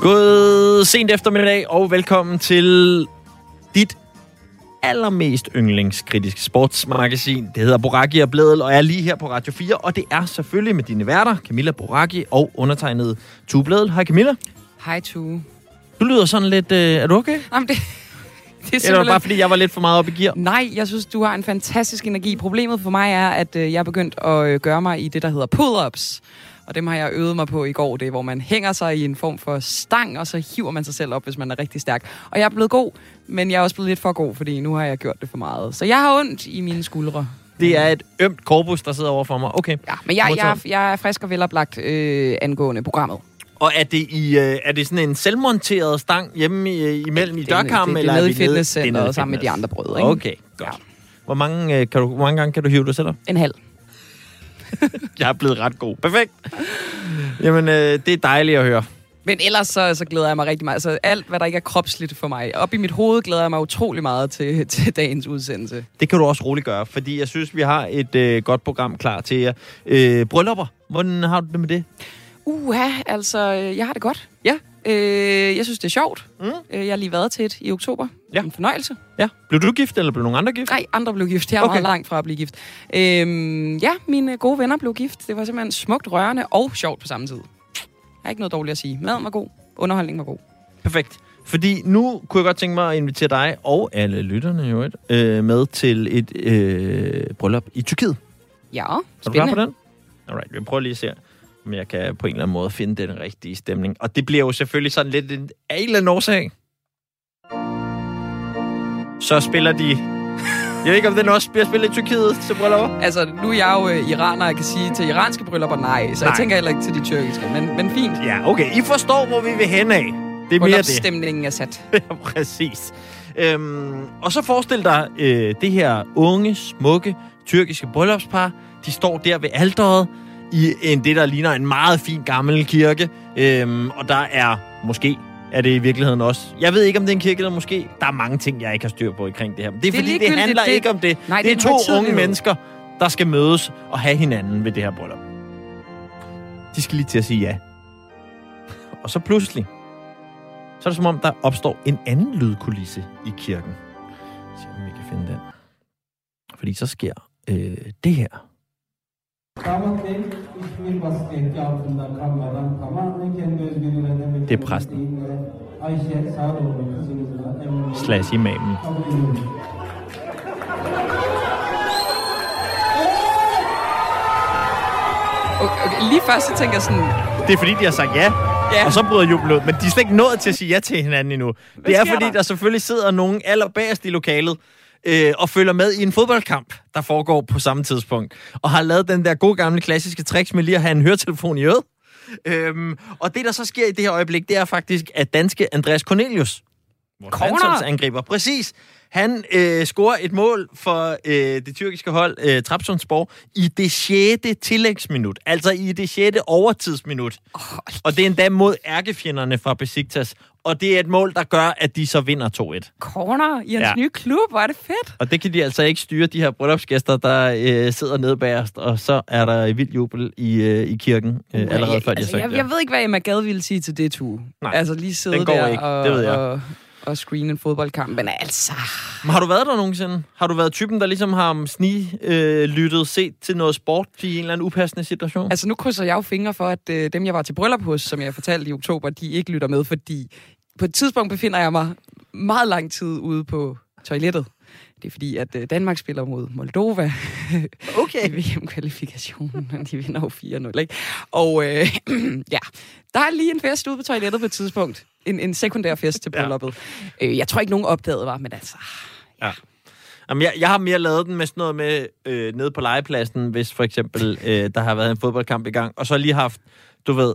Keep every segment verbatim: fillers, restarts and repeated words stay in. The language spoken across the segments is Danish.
God sent eftermiddag, og velkommen til dit allermest yndlingskritiske sportsmagasin. Det hedder Buraki og Blædel, og jeg er lige her på Radio fire, og det er selvfølgelig med dine værter, Camilla Buraki og undertegnede Tue Blædel. Hej Camilla. Hej Tue. Du lyder sådan lidt... Øh, er du okay? Jamen det... Det er simpelthen... bare fordi, jeg var lidt for meget op i gear? Nej, jeg synes, du har en fantastisk energi. Problemet for mig er, at øh, jeg er begyndt at øh, gøre mig i det, der hedder pull-ups. Og dem har jeg øvet mig på i går. Det er, hvor man hænger sig i en form for stang, og så hiver man sig selv op, hvis man er rigtig stærk. Og jeg er blevet god, men jeg er også blevet lidt for god, fordi nu har jeg gjort det for meget. Så jeg har ondt i mine skuldre. Det er et ømt korpus, der sidder over for mig. Okay. Ja, men jeg, jeg, jeg er frisk og veloplagt øh, angående programmet. Og er det, i, øh, er det sådan en selvmonteret stang hjemme i, imellem i dørkarmen? Det, det, det, det, det er nede i fitnesscenteret sammen med de andre brødre. Ikke? Okay, godt. Ja. Hvor, mange, øh, kan du, hvor mange gange kan du hive dig selv op? En halv. Jeg er blevet ret god. Perfekt. Jamen, øh, det er dejligt at høre. Men ellers så, så glæder jeg mig rigtig meget. Altså, alt, hvad der ikke er kropsligt for mig. Op i mit hoved glæder jeg mig utrolig meget til, til dagens udsendelse. Det kan du også roligt gøre, fordi jeg synes, vi har et øh, godt program klar til jer. Øh, bryllupper, hvordan har du det med det? Uha, altså, jeg har det godt. Ja. Øh, jeg synes, det er sjovt. Mm. Jeg har lige været til et i oktober. Ja. En fornøjelse. Ja. Blev du gift, eller blev nogen andre gift? Nej, andre blev gift. Jeg er okay. Meget langt fra at blive gift. Øhm, ja, mine gode venner blev gift. Det var simpelthen smukt, rørende og sjovt på samme tid. Jeg har ikke noget dårligt at sige. Maden var god. Underholdningen var god. Perfekt. Fordi nu kunne jeg godt tænke mig at invitere dig og alle lytterne jo et, øh, med til et øh, bryllup i Tyrkiet. Ja, spændende. Er du klar på den? Alright, vi prøver lige at se men jeg kan på en eller anden måde finde den rigtige stemning. Og det bliver jo selvfølgelig sådan lidt en eller anden årsag. Så spiller de... Jeg ved ikke, om den også bliver spillet i Tyrkiet til bryllupper. Altså, nu er jeg jo øh, iraner, jeg kan sige til iranske bryllupper nej. Så nej. Jeg tænker heller ikke til de tyrkiske, men, men fint. Ja, okay. I forstår, hvor vi vil hen af. Det er mere det. Stemningen er sat. Ja, præcis. Øhm, og så forestil dig øh, det her unge, smukke, tyrkiske bryllupspar. De står der ved alteret. I en, det, der ligner en meget fin gammel kirke. Øhm, og der er, måske er det i virkeligheden også... Jeg ved ikke, om det er en kirke, der måske... Der er mange ting, jeg ikke har styr på omkring det her. Det er, det er fordi, det handler det... ikke om det. Nej, det er, det er to unge mennesker, der skal mødes og have hinanden ved det her bryllup. De skal lige til at sige ja. Og så pludselig, så er det som om, der opstår en anden lydkulisse i kirken. Så om vi kan finde den. Fordi så sker øh, det her. Det er præsten. Slags imamen. Okay, okay, lige først så tænker jeg sådan... Det er fordi, de har sagt ja, ja. Og så bryder jubel ud. Men de er slet ikke nået til at sige ja til hinanden endnu. Hvad det er fordi, der? der selvfølgelig sidder nogen allerbagerst i lokalet, Øh, og følger med i en fodboldkamp, der foregår på samme tidspunkt. Og har lavet den der gode gamle klassiske tricks med lige at have en høretelefon i øret. Øhm, og det, der så sker i det her øjeblik, det er faktisk, at danske Andreas Cornelius, vores angriber, præcis, han øh, scorer et mål for øh, det tyrkiske hold, øh, Trabzonspor, i det sjette tillægsminut. Altså i det sjette overtidsminut. Oh, og det er endda mod ærkefjenderne fra Besiktas. Og det er et mål, der gør, at de så vinder to et. Corner i hans ja. nye klub, hvor er det fedt. Og det kan de altså ikke styre, de her bryllupsgæster, der øh, sidder nede bagerst, og så er der vild jubel i, øh, i kirken øh, nej, allerede før altså, de har sagt jeg, ja. jeg ved ikke, hvad Emma Gad ville sige til det, Tue. Nej, altså, lige sidde den går der ikke, og, det ved jeg. Og, og screene en fodboldkamp, men altså... Men har du været der nogensinde? Har du været typen, der ligesom har sniglyttet, øh, set til noget sport i en eller anden upassende situation? Altså, nu krydser jeg jo fingre for, at øh, dem, jeg var til bryllup hos, som jeg fortalte i oktober, de ikke lytter med, fordi på et tidspunkt befinder jeg mig meget lang tid ude på toilettet. Det er fordi, at øh, Danmark spiller mod Moldova okay. i V M-kvalifikationen, og de vinder jo fire nul, ikke? Og øh, ja, der er lige en fest ude på toilettet på et tidspunkt. En, en sekundær fest til brylluppet. Ja. Øh, jeg tror ikke, nogen opdagede mig, men altså... Ja. Ja. Jamen, jeg, jeg har mere lavet den med sådan noget med øh, nede på legepladsen, hvis for eksempel øh, der har været en fodboldkamp i gang, og så lige haft, du ved...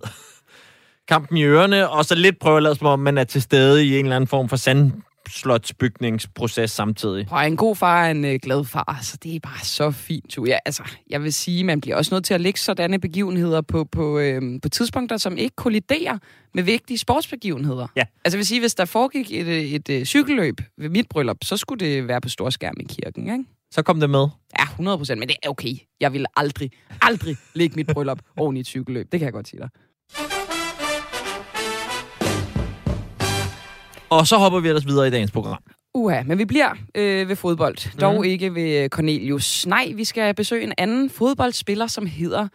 kampen i ørerne, og så lidt prøver at lade som om, man er til stede i en eller anden form for sandslotsbygningsproces samtidig. Prøv, en god far er en øh, glad far, så det er bare så fint. Ja, altså, jeg vil sige, man bliver også nødt til at lægge sådanne begivenheder på, på, øh, på tidspunkter, som ikke kolliderer med vigtige sportsbegivenheder. Ja. Altså, jeg vil sige, hvis der foregik et, et, et cykelløb ved mit bryllup, så skulle det være på storskærm i kirken, ikke? Så kom det med. Ja, hundrede procent, men det er okay. Jeg vil aldrig, aldrig lægge mit bryllup oven i et cykelløb. Det kan jeg godt sige dig. Og så hopper vi ellers videre i dagens program. Uha, men vi bliver øh, ved fodbold. Dog mm. ikke ved Cornelius. Nej, vi skal besøge en anden fodboldspiller, som hedder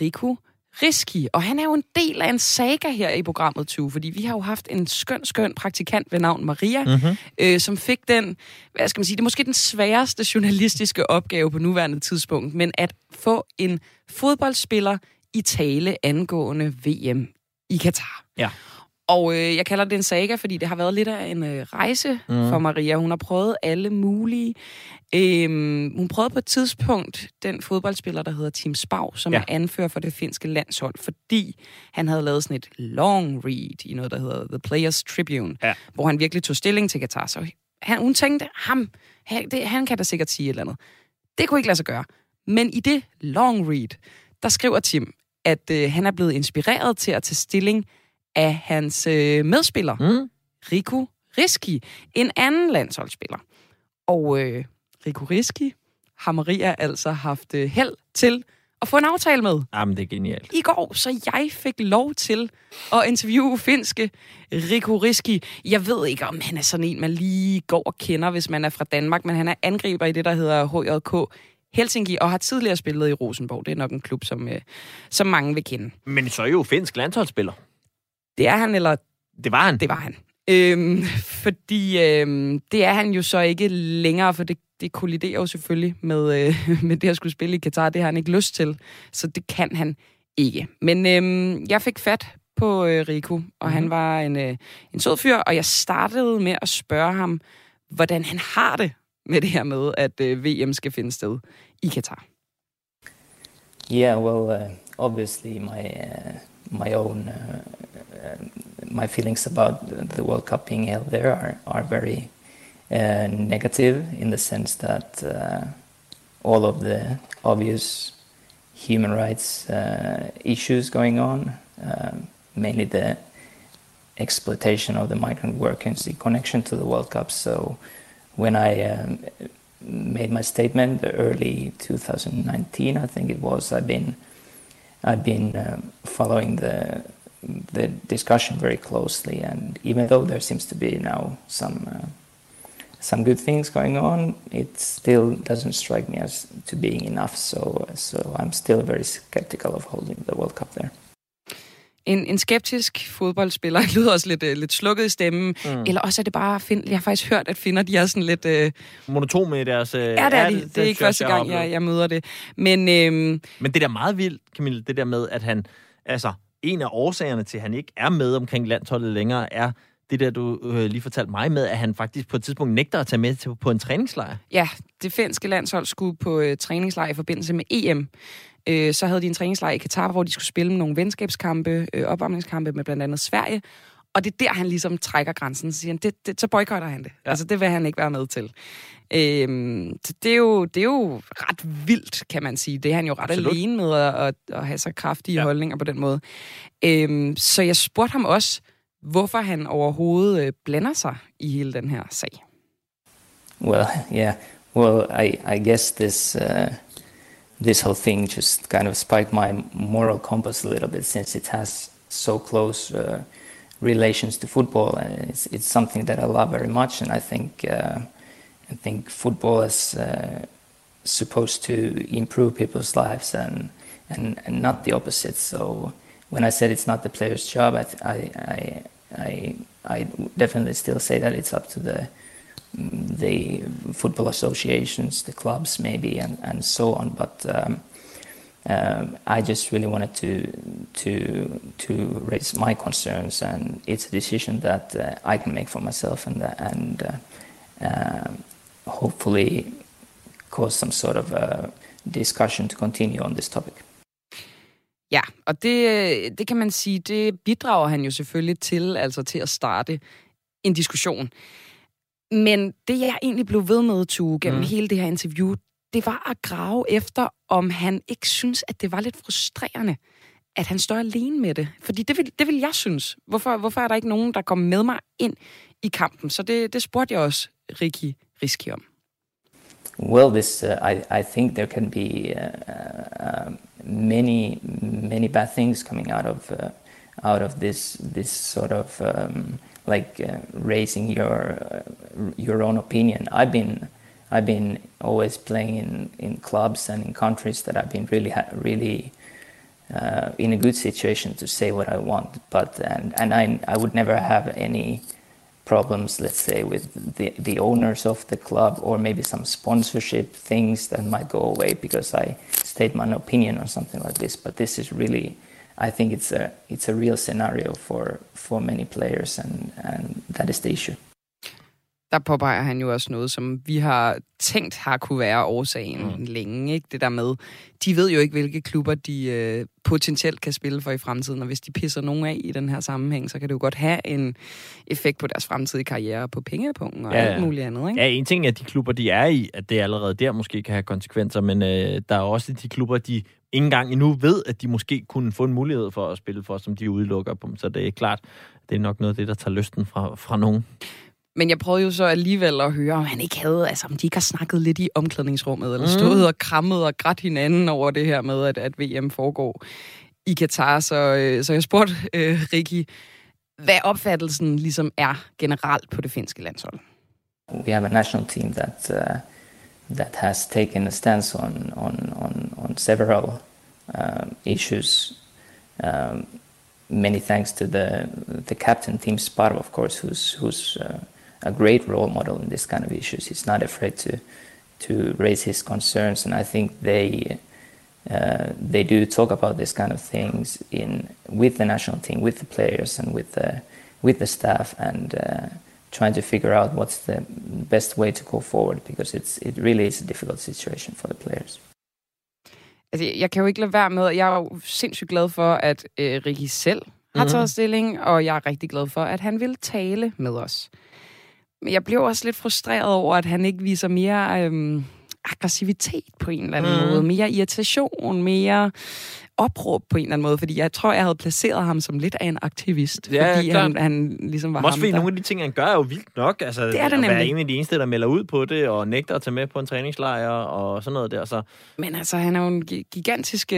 Riku Riski. Og han er jo en del af en saga her i programmet tyve, fordi vi har jo haft en skøn, skøn praktikant ved navn Maria, mm-hmm. øh, som fik den, hvad skal man sige, det er måske den sværeste journalistiske opgave på nuværende tidspunkt, men at få en fodboldspiller i tale angående V M i Katar. Ja. Og øh, jeg kalder det en saga, fordi det har været lidt af en øh, rejse mm. for Maria. Hun har prøvet alle mulige. Øhm, hun prøvede på et tidspunkt den fodboldspiller, der hedder Tim Spau, som ja. er anfører for det finske landshold, fordi han havde lavet sådan et long read i noget, der hedder The Players' Tribune, ja. hvor han virkelig tog stilling til Katar. Så han, hun tænkte, ham, han, det, han kan da sikkert sige et eller andet. Det kunne ikke lade sig gøre. Men i det long read, der skriver Tim, at øh, han er blevet inspireret til at tage stilling af hans øh, medspiller, mm. Riku Riski, en anden landsholdsspiller. Og øh, Riku Riski har Maria altså haft øh, held til at få en aftale med. Jamen, det er genialt. I går, så jeg fik lov til at interviewe finske Riku Riski. Jeg ved ikke, om han er sådan en, man lige går og kender, hvis man er fra Danmark, men han er angriber i det, der hedder H J K Helsinki, og har tidligere spillet i Rosenborg. Det er nok en klub, som, øh, som mange vil kende. Men så er jo finsk landsholdsspiller. Det er han, eller... Det var han. Det var han. Øhm, fordi øhm, det er han jo så ikke længere, for det, det kolliderer jo selvfølgelig med, øh, med det at skulle spille i Katar. Det har han ikke lyst til, så det kan han ikke. Men øhm, jeg fik fat på øh, Riku, og mm-hmm. han var en, øh, en sød fyr, og jeg startede med at spørge ham, hvordan han har det med det her med, at øh, V M skal finde sted i Katar. Yeah, well, uh, obviously my... Uh... my own uh, uh, my feelings about the World Cup being held there are, are very uh, negative in the sense that uh, all of the obvious human rights uh, issues going on, uh, mainly the exploitation of the migrant workers in connection to the World Cup. So when I um, made my statement early twenty nineteen, I think it was, I've been I've been um, following the the discussion very closely, and even though there seems to be now some uh, some good things going on, it still doesn't strike me as to being enough. So so I'm still very skeptical of holding the World Cup there. En, en skeptisk fodboldspiller lyder også lidt, øh, lidt slukket i stemmen. Mm. Eller også er det bare... Find, jeg har faktisk hørt, at finner de er sådan lidt... Øh... monotone i deres... Øh, ja, det er de. Det, det, det, det er ikke første gang, jeg, jeg møder det. Men, øh... Men det der er meget vildt, Camille, det der med, at han... Altså, en af årsagerne til, at han ikke er med omkring landsholdet længere, er... det der, du øh, lige fortalte mig med, at han faktisk på et tidspunkt nægter at tage med til, på en træningslejr. Ja, det finske landshold skulle på øh, træningslejr i forbindelse med E M. Øh, så havde de en træningslejr i Katar, hvor de skulle spille med nogle venskabskampe, øh, opvarmningskampe med blandt andet Sverige. Og det er der, han ligesom trækker grænsen. Så siger han, det, det, så boykotter han det. Ja. Altså, det vil han ikke være med til. Øh, det, er jo, det er jo ret vildt, kan man sige. Det er han jo ret Absolut. alene med at, at, at have så kraftige ja. holdninger på den måde. Øh, så jeg spurgte ham også, hvorfor han overhovedet blander sig i hele den her sag. Well, yeah. Well, I I guess this uh, this whole thing just kind of spiked my moral compass a little bit, since it has so close uh, relations to football, and it's it's something that I love very much, and I think uh, I think football is uh, supposed to improve people's lives and and and not the opposite. So when I said it's not the player's job, I I I I, I definitely still say that it's up to the the football associations, the clubs maybe, and, and so on. But um, um, I just really wanted to to to raise my concerns, and it's a decision that uh, I can make for myself, and uh, and uh, uh, hopefully cause some sort of uh, discussion to continue on this topic. Ja, og det, det kan man sige, det bidrager han jo selvfølgelig til, altså til at starte en diskussion. Men det, jeg egentlig blev ved med, Tue, gennem mm. hele det her interview, det var at grave efter, om han ikke synes, at det var lidt frustrerende, at han står alene med det. Fordi det vil, det vil jeg synes. Hvorfor, hvorfor er der ikke nogen, der kommer med mig ind i kampen? Så det, det spurgte jeg også Riku Riski om. Well, this uh, I, I think there can be uh, uh, many many bad things coming out of uh, out of this this sort of um, like uh, raising your uh, your own opinion. I've been I've been always playing in, in clubs and in countries that I've been really really uh, in a good situation to say what I want. But and and I I would never have any problems, let's say, with the the owners of the club, or maybe some sponsorship things that might go away because I state my opinion or something like this. But this is really, I think it's a it's a real scenario for for many players, and and that is the issue. Der påpeger han jo også noget, som vi har tænkt har kunne være årsagen mm. længe, ikke? Det der med, de ved jo ikke, hvilke klubber de øh, potentielt kan spille for i fremtiden, og hvis de pisser nogen af i den her sammenhæng, så kan det jo godt have en effekt på deres fremtidige karriere, på pengepunkten og ja, alt muligt andet, ikke? Ja, en ting er de klubber, de er i, at det allerede der måske kan have konsekvenser, men øh, der er også de klubber, de ikke engang endnu ved, at de måske kunne få en mulighed for at spille for, som de udelukker på dem, så det er klart, det er nok noget af det, der tager lysten fra, fra nogen. Men jeg prøvede jo så alligevel at høre, om han ikke havde, altså om de ikke har snakket lidt i omklædningsrummet, eller stået og krammet og grædt hinanden over det her med, at, at V M foregår i Katar. Så, så jeg spurgte øh, Ricky, hvad opfattelsen ligesom er generelt på det finske landshold. We have a national team that uh, that has taken a stance on on on on several uh, issues. Um, many thanks to the the captain, Tim Spau, of course, who's who's uh, a great role model in this kind of issues. He's not afraid to to raise his concerns, and I think they uh, they do talk about this kind of things in with the national team, with the players, and with the with the staff, and uh, trying to figure out what's the best way to go forward, because it's it really is a difficult situation for the players. Altså, jeg kan jo ikke lade være med, jeg er jo sindssygt glad for, at øh, Ricky selv har taget stilling, og jeg er rigtig glad for, at han vil tale med os. Jeg blev også lidt frustreret over, at han ikke viser mere øhm, aggressivitet på en eller anden mm. måde. Mere irritation, mere opråb på en eller anden måde. Fordi jeg tror, jeg havde placeret ham som lidt af en aktivist. Ja, fordi han, han ligesom var også ham, fordi der... nogle af de ting, han gør, er jo vildt nok. Altså, det er det nemlig. At være en af de eneste, der melder ud på det, og nægter at tage med på en træningslejr og sådan noget der. Så... Men altså, han er jo en gigantisk...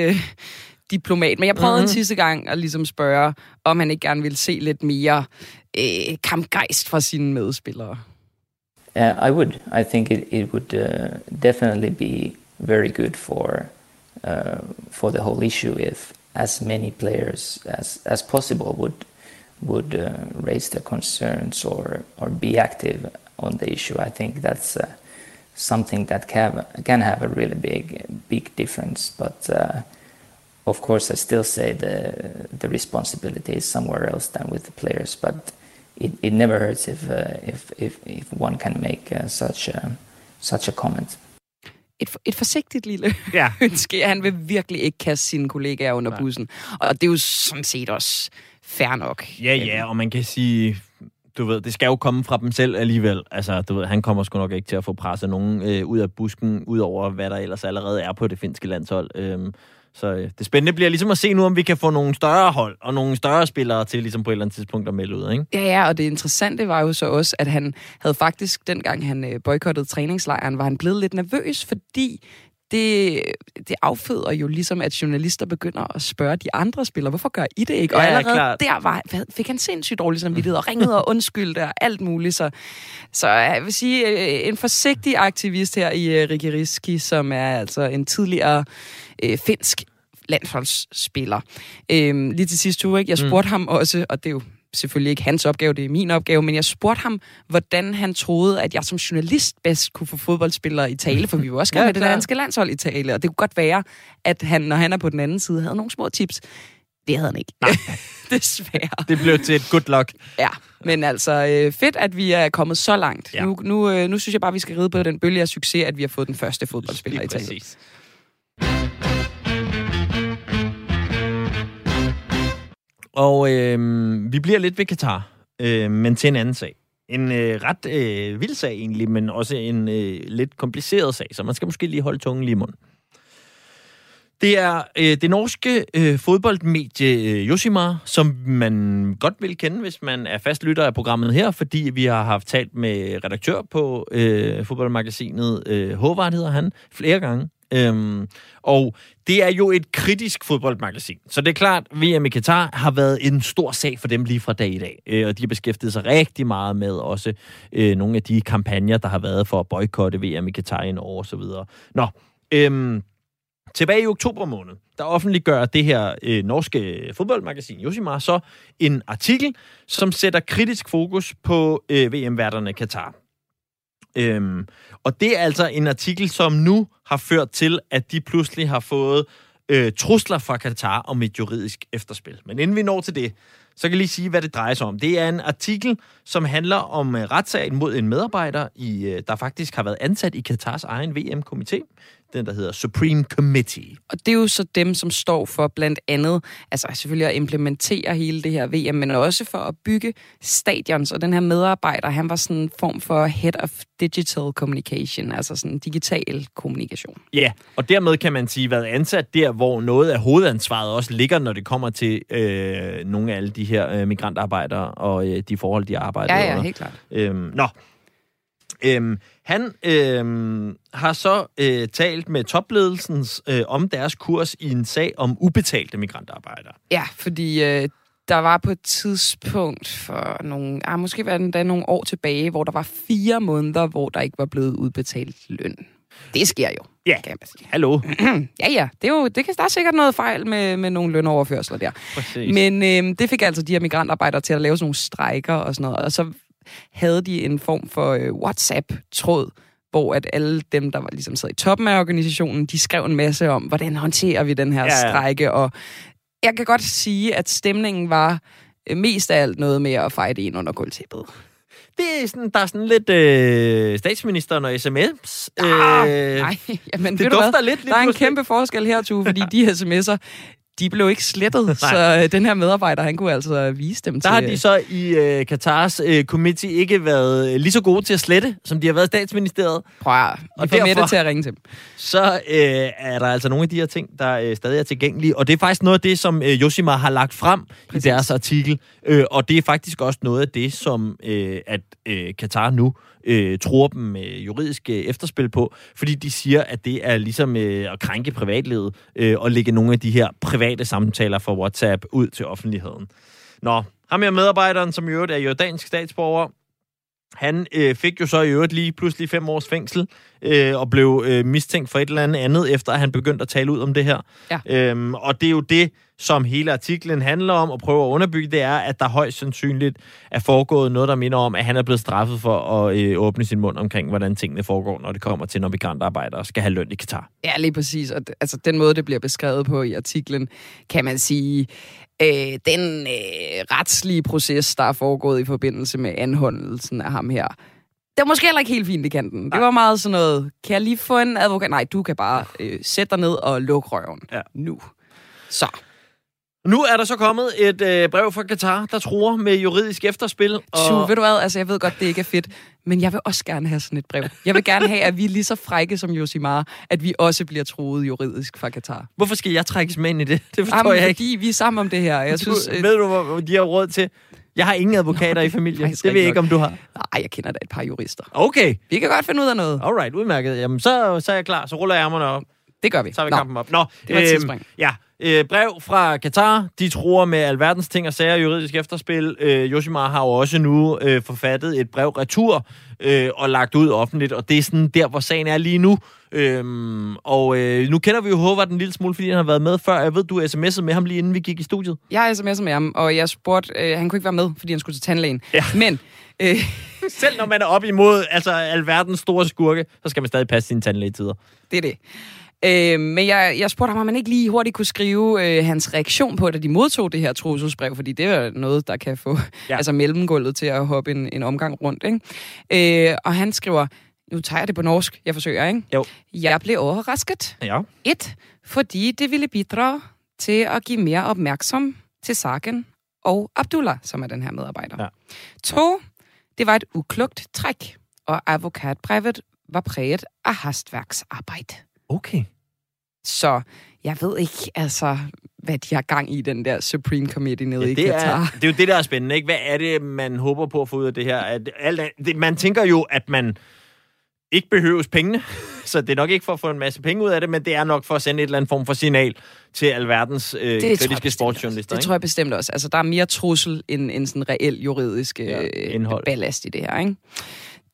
diplomat. Men jeg prøvede mm-hmm. en sidste gang at ligesom spørge, om han ikke gerne ville se lidt mere øh, kampgejst fra sine medspillere. Uh, I would. I think it, it would uh, definitely be very good for uh, for the whole issue if as many players as as possible would would uh, raise their concerns or or be active on the issue. I think that's uh, something that can can have a really big big difference. But uh, of course, I still say the the responsibility is somewhere else than with the players, but it, it never hurts if, uh, if if if one can make uh, such a such a comment. Et, for, et forsigtigt lille yeah. ønske. Han vil virkelig ikke kaste sine kollegaer under Nej. bussen, og det er jo sådan set også fair nok. Ja, ja, og man kan sige, du ved, det skal jo komme fra dem selv alligevel. Altså, du ved, han kommer sgu nok ikke til at få presset nogen øh, ud af busken, ud over hvad der ellers allerede er på det finske landshold. Øhm, Så det spændende bliver ligesom at se nu, om vi kan få nogle større hold og nogle større spillere til ligesom på et eller andet tidspunkt at melde ud, ikke? Ja, ja, og det interessante var jo så også, at han havde faktisk, dengang han boykottede træningslejren, var han blevet lidt nervøs, fordi det, det afføder jo ligesom, at journalister begynder at spørge de andre spillere, hvorfor gør I det ikke? Ja, og allerede klart. Der var, fik han sindssygt dårlig samvittighed og ringede og undskyldte og alt muligt. Så, så jeg vil sige, en forsigtig aktivist her i Riku Riski, som er altså en tidligere øh, finsk landsholdsspiller. Øhm, lige til sidst, Tue, jeg spurgte mm. ham også, og det er jo selvfølgelig ikke hans opgave, det er min opgave, men jeg spurgte ham, hvordan han troede, at jeg som journalist bedst kunne få fodboldspillere i tale, for vi var også gerne ja, med det danske landshold i tale, og det kunne godt være, at han, når han er på den anden side, havde nogle små tips. Det havde han ikke. Nej. Desværre. Det blev til et good luck. Ja, men altså fedt, at vi er kommet så langt. Ja. Nu, nu, nu synes jeg bare, vi skal ride på den bølge af succes, at vi har fået den første fodboldspiller i tale. Præcis. Og øh, vi bliver lidt ved Katar, øh, men til en anden sag. En øh, ret øh, vild sag egentlig, men også en øh, lidt kompliceret sag, så man skal måske lige holde tungen lige i munden. Det er øh, det norske øh, fodboldmedie øh, Josimar, som man godt vil kende, hvis man er fastlytter af programmet her, fordi vi har haft talt med redaktør på øh, fodboldmagasinet, øh, Håvard hedder han, flere gange Øhm, og det er jo et kritisk fodboldmagasin. Så det er klart, at V M i Qatar har været en stor sag for dem lige fra dag i dag. Øh, og de har beskæftiget sig rigtig meget med også øh, nogle af de kampagner, der har været for at boykotte V M i Qatar i Norge og så videre. Nå, øhm, tilbage i oktober måned, der offentliggør det her øh, norske fodboldmagasin Josimar så en artikel, som sætter kritisk fokus på øh, V M-værterne Qatar. Øhm, og det er altså en artikel, som nu har ført til, at de pludselig har fået øh, trusler fra Qatar om et juridisk efterspil. Men inden vi når til det, så kan jeg lige sige, hvad det drejer sig om. Det er en artikel, som handler om øh, retssagen mod en medarbejder, i, øh, der faktisk har været ansat i Qatars egen V M-komité. Den, der hedder Supreme Committee. Og det er jo så dem, som står for blandt andet, altså selvfølgelig at implementere hele det her V M, men også for at bygge stadions. Og den her medarbejder, han var sådan en form for head of digital communication, altså sådan digital kommunikation. Ja, og dermed kan man sige, været ansat der, hvor noget af hovedansvaret også ligger, når det kommer til øh, nogle af alle de her øh, migrantarbejdere og øh, de forhold, de arbejder under. Ja, ja, under. Helt klart. Øhm, nå. Øhm, han øhm, har så øh, talt med topledelsen øh, om deres kurs i en sag om ubetalte migrantarbejdere. Ja, fordi øh, der var på et tidspunkt for nogle, ah, måske var den da nogle år tilbage, hvor der var fire måneder, hvor der ikke var blevet udbetalt løn. Det sker jo. Ja, hallo. ja, ja. Det er jo, det kan, der er sikkert noget fejl med, med nogle lønoverførsler der. Præcis. Men øh, det fik altså de her migrantarbejdere til at lave sådan nogle strejker og sådan noget, og så havde de en form for øh, WhatsApp-tråd, hvor at alle dem, der var ligesom sad i toppen af organisationen, de skrev en masse om, hvordan håndterer vi den her ja, ja. strejke, og jeg kan godt sige, at stemningen var øh, mest af alt noget med at fejde en under gulvtæppet. Det er sådan, der er sådan lidt øh, statsministeren og S M S. Øh, ah, nej, jamen, det dufter lidt. Der er en kæmpe forskel her, Tue, fordi de sms'er, de blev ikke slettet, så den her medarbejder, han kunne altså vise dem der til. Der har de så i øh, Qatars øh, committee ikke været lige så gode til at slette, som de har været i statsministeriet. Prøv at, og får Mette til at ringe til dem. Så øh, er der altså nogle af de her ting, der øh, stadig er tilgængelige, og det er faktisk noget af det, som øh, Josimar har lagt frem Præcis. I deres artikel, øh, og det er faktisk også noget af det, som øh, at øh, Qatar nu øh, tror dem med øh, juridisk øh, efterspil på, fordi de siger, at det er ligesom øh, at krænke privatlivet øh, og lægge nogle af de her private samtaler fra WhatsApp ud til offentligheden. Nå, ham her medarbejderen, som i øvrigt er jordansk statsborger, han øh, fik jo så i øvrigt lige pludselig fem års fængsel øh, og blev øh, mistænkt for et eller andet andet, efter at han begyndte at tale ud om det her. Ja. Øhm, og det er jo det, som hele artiklen handler om og prøver at underbygge, det er, at der højst sandsynligt er foregået noget, der minder om, at han er blevet straffet for at øh, åbne sin mund omkring, hvordan tingene foregår, når det kommer til, når migrantarbejdere skal have løn i Qatar. Ja, lige præcis. Og d- altså, den måde, det bliver beskrevet på i artiklen, kan man sige, øh, den øh, retslige proces, der er foregået i forbindelse med anholdelsen af ham her, det var måske heller ikke helt fint i kanten. Det var meget sådan noget, kan jeg lige få en advokat? Nej, du kan bare øh, sætte dig ned og lukke røven ja. nu. Så... Nu er der så kommet et øh, brev fra Qatar, der truer med juridisk efterspil. Og... Tue, ved du hvad? Altså, jeg ved godt, det ikke er fedt, men jeg vil også gerne have sådan et brev. Jeg vil gerne have, at vi er lige så frække som Josimar, at vi også bliver truet juridisk fra Qatar. Hvorfor skal jeg trækkes med ind i det? Det forstår Jamen, jeg ikke. Fordi vi er sammen om det her. Jeg synes, du, øh... ved du, hvor de har råd til? Jeg har ingen advokater Nå, i familien. Det ved jeg ikke, om du har. Nej, jeg kender da et par jurister. Okay. Vi kan godt finde ud af noget. Alright, udmærket. Jamen, så, så er jeg klar. Så ruller jeg ærmerne op. Det gør vi. Så tager vi Nå, kampen op. Nå, det var et tidsspring. Øh, ja. Øh, brev fra Qatar, de truer med alverdens ting og sager, juridisk efterspil. Øh, Josimar har jo også nu øh, forfattet et brev retur øh, og lagt ud offentligt, og det er sådan der, hvor sagen er lige nu. Øhm, og øh, nu kender vi jo Håvard en lille smule, fordi han har været med før. Jeg ved, du sms'ede med ham lige inden vi gik i studiet. Jeg har sms'et med ham, og jeg spurgte, øh, han kunne ikke være med, fordi han skulle til tandlægen. Ja. Men... Øh, selv når man er op imod altså, alverdens store skurke, så skal man stadig passe sine tandlægetider. Det er det. Øh, men jeg, jeg spurgte ham, om man ikke lige hurtigt kunne skrive øh, hans reaktion på, da de modtog det her trusselsbrev, fordi det er noget, der kan få ja. altså, mellemgulvet til at hoppe en, en omgang rundt. Ikke? Øh, og han skriver, nu tager jeg det på norsk, jeg forsøger, ikke? Jo. Jeg blev overrasket. Ja. Et, fordi det ville bidrage til at give mere opmærksom til sagen og Abdullah, som er den her medarbejder. Ja. To, det var et uklogt træk, og advokatbrevet var præget af hastværksarbejde. Okay. Så jeg ved ikke, altså, hvad de har gang i, den der Supreme Committee nede ja, i Qatar. Er, det er jo det, der er spændende, ikke? Hvad er det, man håber på at få ud af det her? At alt, det, man tænker jo, at man ikke behøves pengene, så det er nok ikke for at få en masse penge ud af det, men det er nok for at sende et eller andet form for signal til alverdens øh, kritiske sportsjournalister. Det tror jeg bestemt også. Altså, der er mere trussel end, end sådan reel juridisk øh, ja, ballast i det her, ikke?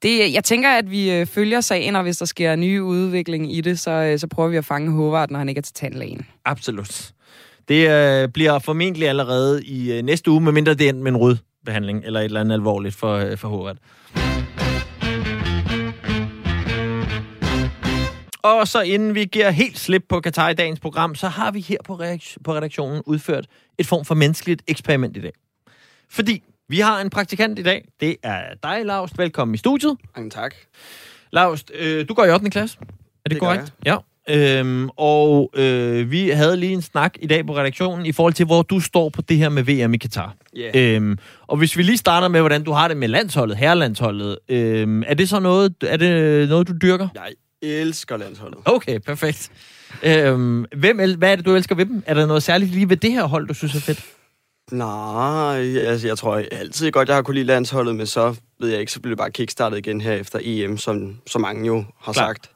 Det, jeg tænker, at vi følger sagen, og hvis der sker nye udvikling i det, så, så prøver vi at fange Håvard, når han ikke er til tandlægen. Absolut. Det øh, bliver formentlig allerede i øh, næste uge, medmindre det er med en rød behandling eller et eller andet alvorligt for, øh, for Håvard. Og så inden vi giver helt slip på Qatar i dagens program, så har vi her på, reakt- på redaktionen udført et form for menneskeligt eksperiment i dag. Fordi vi har en praktikant i dag. Det er dig, Laust. Velkommen i studiet. Mange tak. Laust, øh, du går i ottende klasse. Er det, det korrekt? Ja. Øhm, og øh, vi havde lige en snak i dag på redaktionen i forhold til, hvor du står på det her med V M i Qatar. Yeah. Øhm, og hvis vi lige starter med, hvordan du har det med landsholdet, herrelandsholdet. Øhm, er det så noget, er det noget, du dyrker? Nej. Elsker landsholdet. Okay, perfekt. Øhm, hvem el- hvad er det, du elsker ved dem? Er der noget særligt lige ved det her hold, du synes er fedt? Nej, altså jeg tror jeg altid godt, jeg har kunnet lide landsholdet, men så ved jeg ikke, så bliver det bare kickstartet igen her efter E M, som så mange jo har Klar. sagt.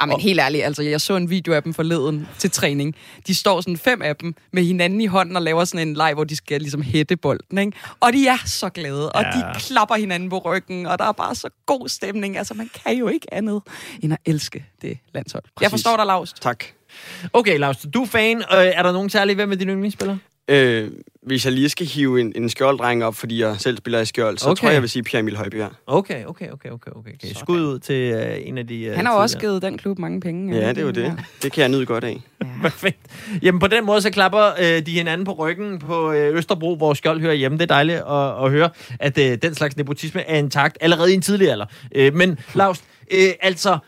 Jamen helt ærligt, altså jeg så en video af dem forleden til træning. De står sådan fem af dem med hinanden i hånden og laver sådan en leg, hvor de skal ligesom hætte bolden, ikke? Og de er så glade, og ja. de klapper hinanden på ryggen, og der er bare så god stemning. Altså man kan jo ikke andet end at elske det landshold. Præcis. Jeg forstår dig, Laust. Tak. Okay, Laust, du er fan. Øh, er der nogen særlig hvem med dine yndlingsspillere? Øh, hvis jeg lige skal hive en, en skjolddreng op, fordi jeg selv spiller i skjold, så okay. tror jeg, jeg vil sige Pierre Emil Højbjerg. Okay, okay, okay, okay, okay. okay. Skud ud til uh, en af de... Uh, han har jo også givet den klub mange penge. Ja, det er jo det. Det kan jeg nyde godt af. Ja. Perfekt. Jamen på den måde, så klapper uh, de hinanden på ryggen på uh, Østerbro, hvor skjold hører hjemme. Det er dejligt at, at høre, at uh, den slags nepotisme er intakt allerede i en tidlig alder. Uh, men Laust, uh, altså...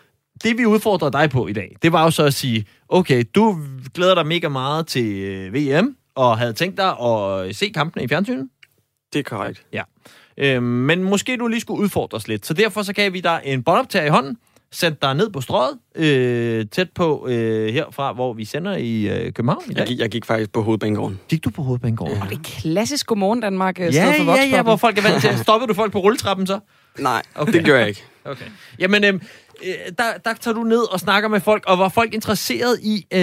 Det, vi udfordrer dig på i dag, det var jo så at sige, okay, du glæder dig mega meget til V M, og havde tænkt dig at se kampene i fjernsynet. Det er korrekt. Ja. Øhm, men måske du lige skulle udfordres lidt, så derfor så gav vi dig en båndoptager i hånden, sendte dig ned på strøget, øh, tæt på øh, herfra, hvor vi sender i øh, København i dag. Jeg gik, jeg gik faktisk på Hovedbanegården. Gik du på Hovedbanegården? Ja. Og det er klassisk Godmorgen Danmark, ja, stedet for Vokspoppen. Ja, ja, hvor folk er vant til. Stoppede du folk på rulletrappen så? Nej, okay. Det gør jeg ikke. Okay. Jamen, øh, Der, der tager du ned og snakker med folk, og var folk interesseret i, øh,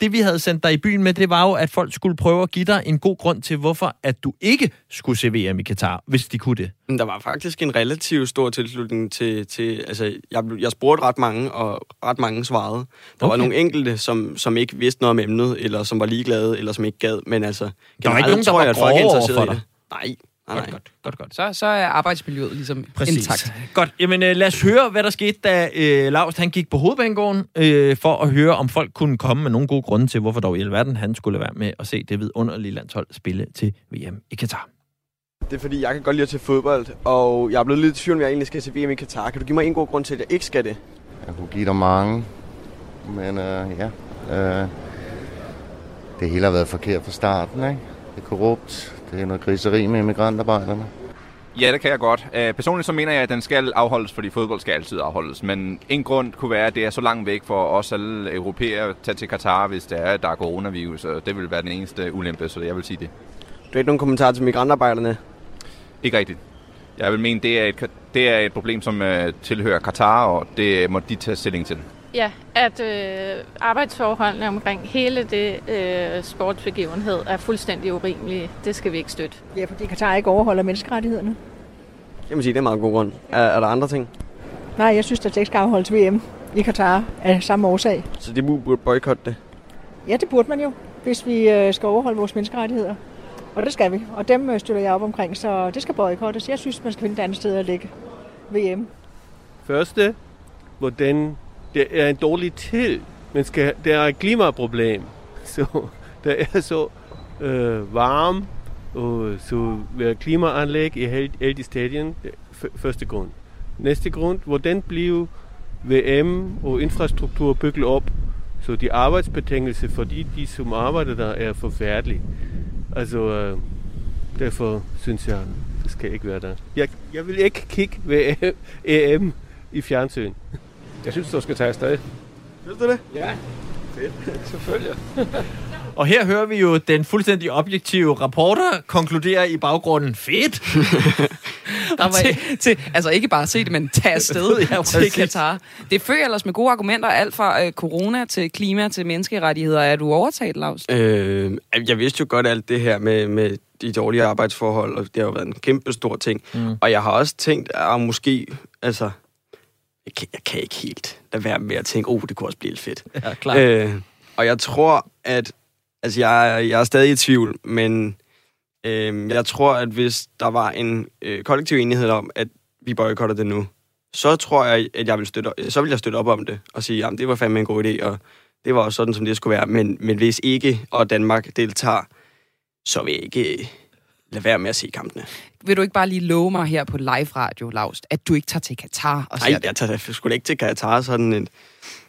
det vi havde sendt dig i byen med, det var jo, at folk skulle prøve at give dig en god grund til, hvorfor at du ikke skulle se V M i Qatar, hvis de kunne det. Der var faktisk en relativt stor tilslutning til, til altså jeg, jeg spurgte ret mange, og ret mange svarede. Der okay. var nogle enkelte, som, som ikke vidste noget om emnet, eller som var ligeglade, eller som ikke gad, men altså... Der var ikke nogen, der var grove over for dig? Nej. Nej, godt, godt, godt, godt. Så, så er arbejdsmiljøet ligesom Præcis. intakt. Godt. Jamen øh, lad os høre, hvad der skete, da øh, Laust han gik på Hovedbanegården øh, for at høre, om folk kunne komme med nogle gode grunde til, hvorfor dog i alverden han skulle være med at se det vidunderlige landshold spille til V M i Qatar. Det er fordi, jeg kan godt lide at se fodbold, og jeg er blevet lidt i tvivl, om jeg egentlig skal se V M i Qatar. Kan du give mig en god grund til, at jeg ikke skal det? Jeg kunne give dig mange, men øh, ja. Øh, det hele har været forkert fra starten, ikke? Det er korrupt. Det er noget griseri med immigrantarbejderne. Ja, det kan jeg godt. Personligt så mener jeg, at den skal afholdes, fordi fodbold skal altid afholdes. Men en grund kunne være, at det er så langt væk for os alle europæere at tage til Katar, hvis der er, der er coronavirus. Og det vil være den eneste ulempe, så jeg vil sige det. Du har ikke nogen kommentarer til migrantarbejderne? Ikke rigtigt. Jeg vil mene, det er et, det er et problem, som tilhører Katar, og det må de tage stilling til. Ja, at øh, arbejdsforholdene omkring hele det øh, sportsbegivenhed er fuldstændig urimelige. Det skal vi ikke støtte. Ja, fordi Qatar ikke overholder menneskerettighederne. Jeg må sige, det er meget god grund. Er, er der andre ting? Nej, jeg synes, at det ikke skal afholdes V M i Qatar af samme årsag. Så det burde boykotte det? Ja, det burde man jo, hvis vi øh, skal overholde vores menneskerettigheder. Og det skal vi. Og dem støtter jeg op omkring, så det skal boykottes. Jeg synes, man skal finde et andet sted at lægge V M. Første, hvordan... Det er en dårlig til, men skal, der er et klimaproblem. Så der er så øh, varm, og så er klimaanlæg i hele, hele stadion. F- første grund. Næste grund, hvordan bliver V M og infrastruktur bygget op, så de arbejdsbetingelser for de, de som arbejder der, er forfærdelige. Altså, øh, derfor synes jeg, det skal ikke være der. Jeg, jeg vil ikke kigge V M, E M i fjernsyn. Jeg synes, du skal tage afsted. Synes du det? Ja. Fedt. Selvfølgelig. Og her hører vi jo den fuldstændig objektive rapporter konkludere i baggrunden, fedt! Der var til, til, altså ikke bare se det, men tage afsted ja, til Katar. Det fører ellers med gode argumenter, alt fra øh, corona til klima til menneskerettigheder. Er du overtaget, Laust? Øh, jeg vidste jo godt alt det her med, med de dårlige arbejdsforhold, og det har jo været en kæmpe stor ting. Mm. Og jeg har også tænkt, at måske... altså jeg kan, jeg kan ikke helt lade være med at tænke, åh, oh, det kunne også blive lidt fedt. Ja, klart. Øh, og jeg tror, at... altså, jeg, jeg er stadig i tvivl, men... jeg tror, at hvis der var en øh, kollektiv enighed om, at vi boykotter det nu, så tror jeg, at jeg vil støtte, så vil jeg støtte op om det og sige, jamen det var fandme en god idé, og det var også sådan, som det skulle være. Men, men hvis ikke, og Danmark deltager, så vil jeg ikke lade være med at se kampene. Vil du ikke bare lige love mig her på live radio, Laust, at du ikke tager til Katar? Og nej, jeg tager sgu ikke til Katar, sådan en...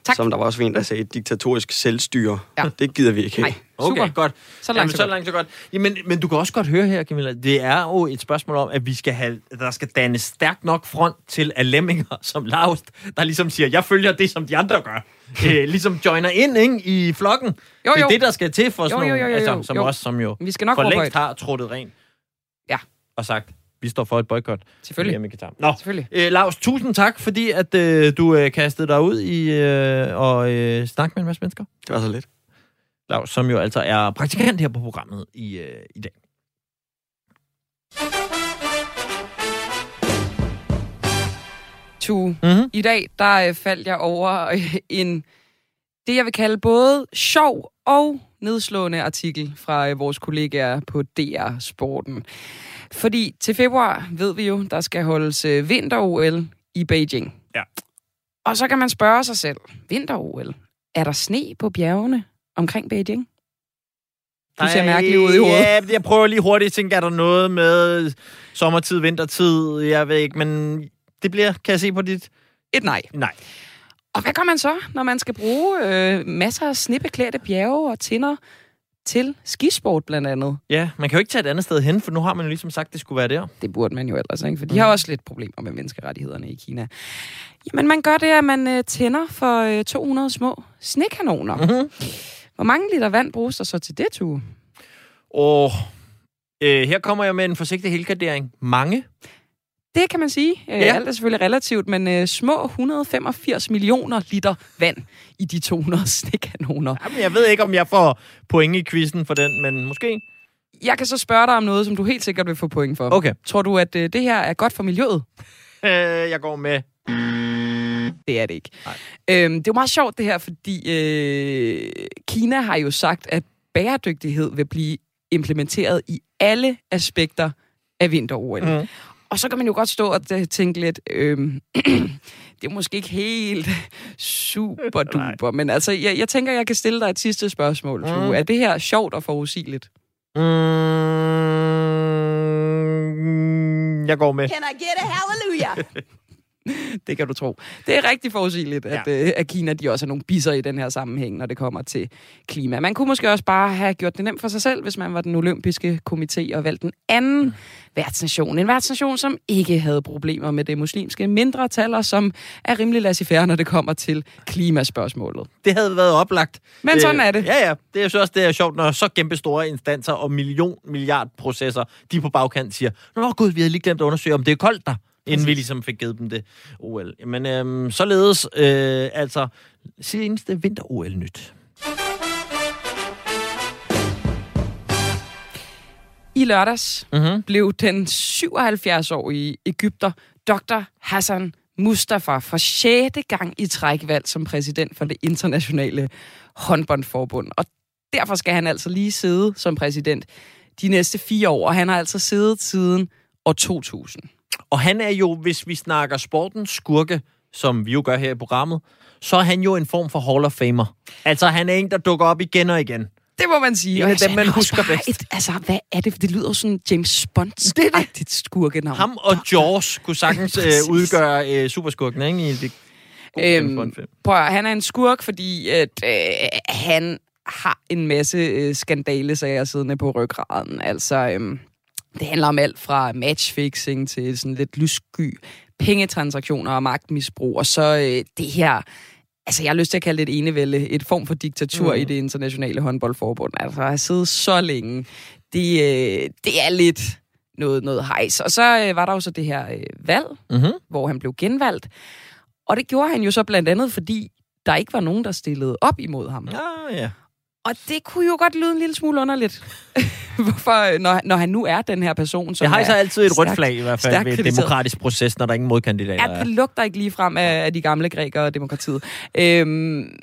tak. Som der var også en, der sagde, et diktatorisk selvstyre. Ja. Det gider vi ikke. Nej, super, okay, godt. Så langt, jamen, så langt, så godt. Jamen, men du kan også godt høre her, Camilla, det er jo et spørgsmål om, at vi skal have, der skal danne stærk nok front til allemminger som Laust, der ligesom siger, jeg følger det, som de andre gør. Æ, ligesom joiner ind, ikke, i flokken. Jo, jo. Det er det, der skal til for sådan jo, jo, jo, jo, nogle, altså, som jo. Os, som jo vi skal nok for længst har truttet rent. Ja. Og sagt... vi står for et boykot. Selvfølgelig. Nå, selvfølgelig. Æ, Laust, tusind tak, fordi at, øh, du øh, kastede dig ud i øh, og øh, snakke med en masse mennesker. Det var så lidt. Laust, som jo altså er praktikant her på programmet i, øh, i dag. Tue, mm-hmm. I dag, der øh, faldt jeg over øh, en, det jeg vil kalde både sjov og nedslående artikel fra øh, vores kollegaer på D R Sporten. Fordi til februar, ved vi jo, der skal holdes øh, vinter-O L i Beijing. Ja. Og så kan man spørge sig selv, vinter-O L, er der sne på bjergene omkring Beijing? Du ser mærkeligt ud i hovedet. Ja, jeg prøver lige hurtigt at tænke, er der noget med sommertid, vintertid, jeg ved ikke, men det bliver, kan jeg se på dit... et nej. Nej. Og hvad gør man så, når man skal bruge øh, masser af snebeklædte bjerge og tinder til skisport blandt andet? Ja, man kan jo ikke tage et andet sted hen, for nu har man jo ligesom sagt, det skulle være der. Det burde man jo ellers, ikke? For de mm. har også lidt problemer med menneskerettighederne i Kina. Jamen, man gør det, at man tænder for to hundrede små snekanoner. Mm-hmm. Hvor mange liter vand bruges der så til det, Tue? Åh, øh, her kommer jeg med en forsigtig helgardering. Mange? Det kan man sige. Ja. Alt er selvfølgelig relativt, men øh, små et hundrede og femogfirs millioner liter vand i de to hundrede snekanoner. Jamen, jeg ved ikke, om jeg får point i quizzen for den, men måske. Jeg kan så spørge dig om noget, som du helt sikkert vil få point for. Okay. Tror du, at øh, det her er godt for miljøet? Øh, jeg går med. Det er det ikke. Øhm, det er jo meget sjovt det her, fordi øh, Kina har jo sagt, at bæredygtighed vil blive implementeret i alle aspekter af vinter-O L. Mm. Og så kan man jo godt stå og tænke lidt, øhm, det er måske ikke helt super duper, men altså, jeg, jeg tænker, jeg kan stille dig et sidste spørgsmål. Mm. Er det her sjovt og forudsigeligt? Mm, jeg går med. Can I get a hallelujah? Det kan du tro. Det er rigtig forudsigeligt, at, ja. at Kina de også er nogle bisser i den her sammenhæng, når det kommer til klima. Man kunne måske også bare have gjort det nemt for sig selv, hvis man var den olympiske komité og valgte den anden mm. værtsnation. En værtsnation, som ikke havde problemer med det muslimske mindretal, og som er rimelig laissez-faire, når det kommer til klimaspørgsmålet. Det havde været oplagt. Men det, sådan er det. Ja, ja. Det er så også det er sjovt, når så kæmpe store instanser og million, milliard processer, de på bagkant siger, nå gud, vi havde lige glemt at undersøge, om det er koldt der. Inden vi ligesom fik givet dem det O L. Men øhm, således øh, altså seneste vinter-O L-nyt. I lørdags mm-hmm. blev den syvoghalvfjerds-årige egypter doktor Hassan Mustafa for sjette gang i træk valgt som præsident for det internationale håndboldforbund. Og derfor skal han altså lige sidde som præsident de næste fire år. Og han har altså siddet siden år to tusind. Og han er jo, hvis vi snakker sportens skurke, som vi jo gør her i programmet, så er han jo en form for Hall of Famer. Altså, han er en, der dukker op igen og igen. Det må man sige. Ja, det er dem, man husker bedst. Et, altså, hvad er det? Det lyder sådan James Bond-agtigt skurkenavn. Ham og Jaws kunne sagtens øh, udgøre øh, superskurken, ikke? I det gode øhm, prøv, han er en skurk, fordi at, øh, han har en masse øh, skandalesager siddende på ryggraden. Altså... Øh, det handler om alt fra matchfixing til sådan lidt lyssky pengetransaktioner og magtmisbrug. Og så øh, det her, altså jeg har lyst til at kalde det et enevælde, et form for diktatur mm. i det internationale håndboldforbund. Altså at sidde så længe, det, øh, det er lidt noget, noget hejs. Og så øh, var der jo så det her øh, valg, mm-hmm. hvor han blev genvalgt. Og det gjorde han jo så blandt andet, fordi der ikke var nogen, der stillede op imod ham. Ah, ja. Og det kunne jo godt lyde en lille smule underligt. Hvorfor, når, når han nu er den her person, som... Jeg har så altid et rødt flag i hvert fald ved et demokratisk proces, når der ingen modkandidater er. Ja, det lugter ikke lige frem af, af de gamle grækere og demokratiet. Øhm,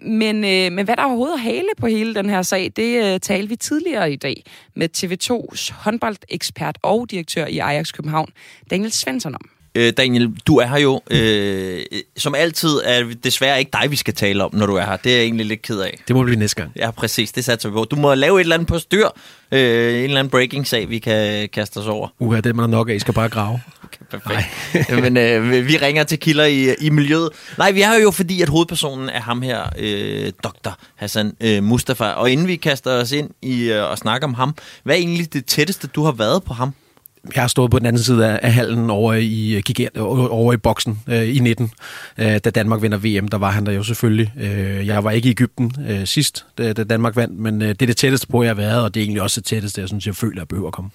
men, øh, men hvad der overhovedet hale på hele den her sag, det øh, talte vi tidligere i dag med T V to's håndboldekspert og direktør i Ajax København, Daniel Svensson om. Øh, Daniel, du er her jo. Øh, som altid er det desværre ikke dig, vi skal tale om, når du er her. Det er jeg egentlig lidt ked af. Det må blive næste gang. Ja, præcis. Det satser vi på. Du må lave et eller andet på styr. Øh, en eller anden breaking-sag, vi kan kaste os over. Uha, det er man nok af. I skal bare grave. Okay, perfekt. Men øh, vi ringer til kilder i, i miljøet. Nej, vi er her jo, fordi at hovedpersonen er ham her, øh, doktor Hassan øh, Mustafa. Og inden vi kaster os ind i øh, og snakker om ham, hvad er egentlig det tætteste, du har været på ham? Jeg har stået på den anden side af, af hallen over i, over i boksen øh, i nitten, øh, da Danmark vinder V M. Der var han der jo selvfølgelig. Øh, jeg var ikke i Egypten øh, sidst, da, da Danmark vandt, men øh, det er det tætteste på, jeg har været, og det er egentlig også det tætteste, jeg synes, jeg føler, jeg behøver at komme.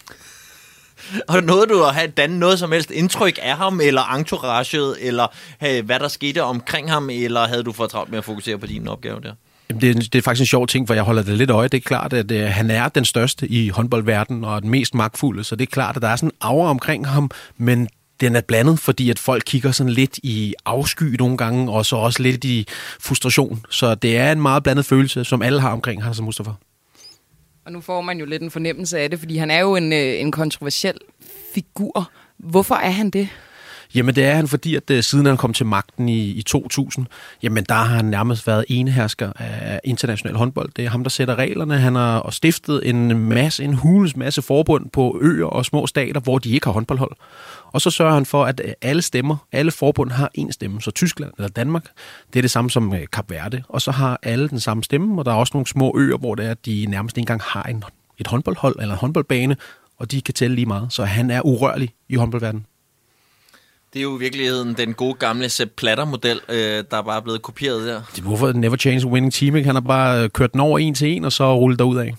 Og nåede du at have dannet noget som helst indtryk af ham, eller entouraget, eller hey, hvad der skete omkring ham, eller havde du for travlt med at fokusere på din opgave der? Det er, det er faktisk en sjov ting, for jeg holder det lidt øje. Det er klart, at øh, han er den største i håndboldverdenen og den mest magtfulde, så det er klart, at der er sådan en aura omkring ham, men den er blandet, fordi at folk kigger sådan lidt i afsky nogle gange, og så også lidt i frustration. Så det er en meget blandet følelse, som alle har omkring Hassan Mustafa. Og nu får man jo lidt en fornemmelse af det, fordi han er jo en, øh, en kontroversiel figur. Hvorfor er han det? Jamen det er han, fordi at siden han kom til magten i, i to tusind, jamen der har han nærmest været enehersker af international håndbold. Det er ham, der sætter reglerne. Han har stiftet en masse, en hulens masse forbund på øer og små stater, hvor de ikke har håndboldhold. Og så sørger han for, at alle stemmer, alle forbund har én stemme. Så Tyskland eller Danmark, det er det samme som Kap Verde. Og så har alle den samme stemme, og der er også nogle små øer, hvor det er, at de nærmest ikke engang har en, et håndboldhold eller en håndboldbane, og de kan tælle lige meget. Så han er urørlig i håndboldverdenen. Det er jo i virkeligheden den gode gamle Sepp Blatter-model, øh, der bare er blevet kopieret der. Det er hvorfor Never Change a Winning Team, ikke? Han har bare kørt den over en til en, og så rullet derudad.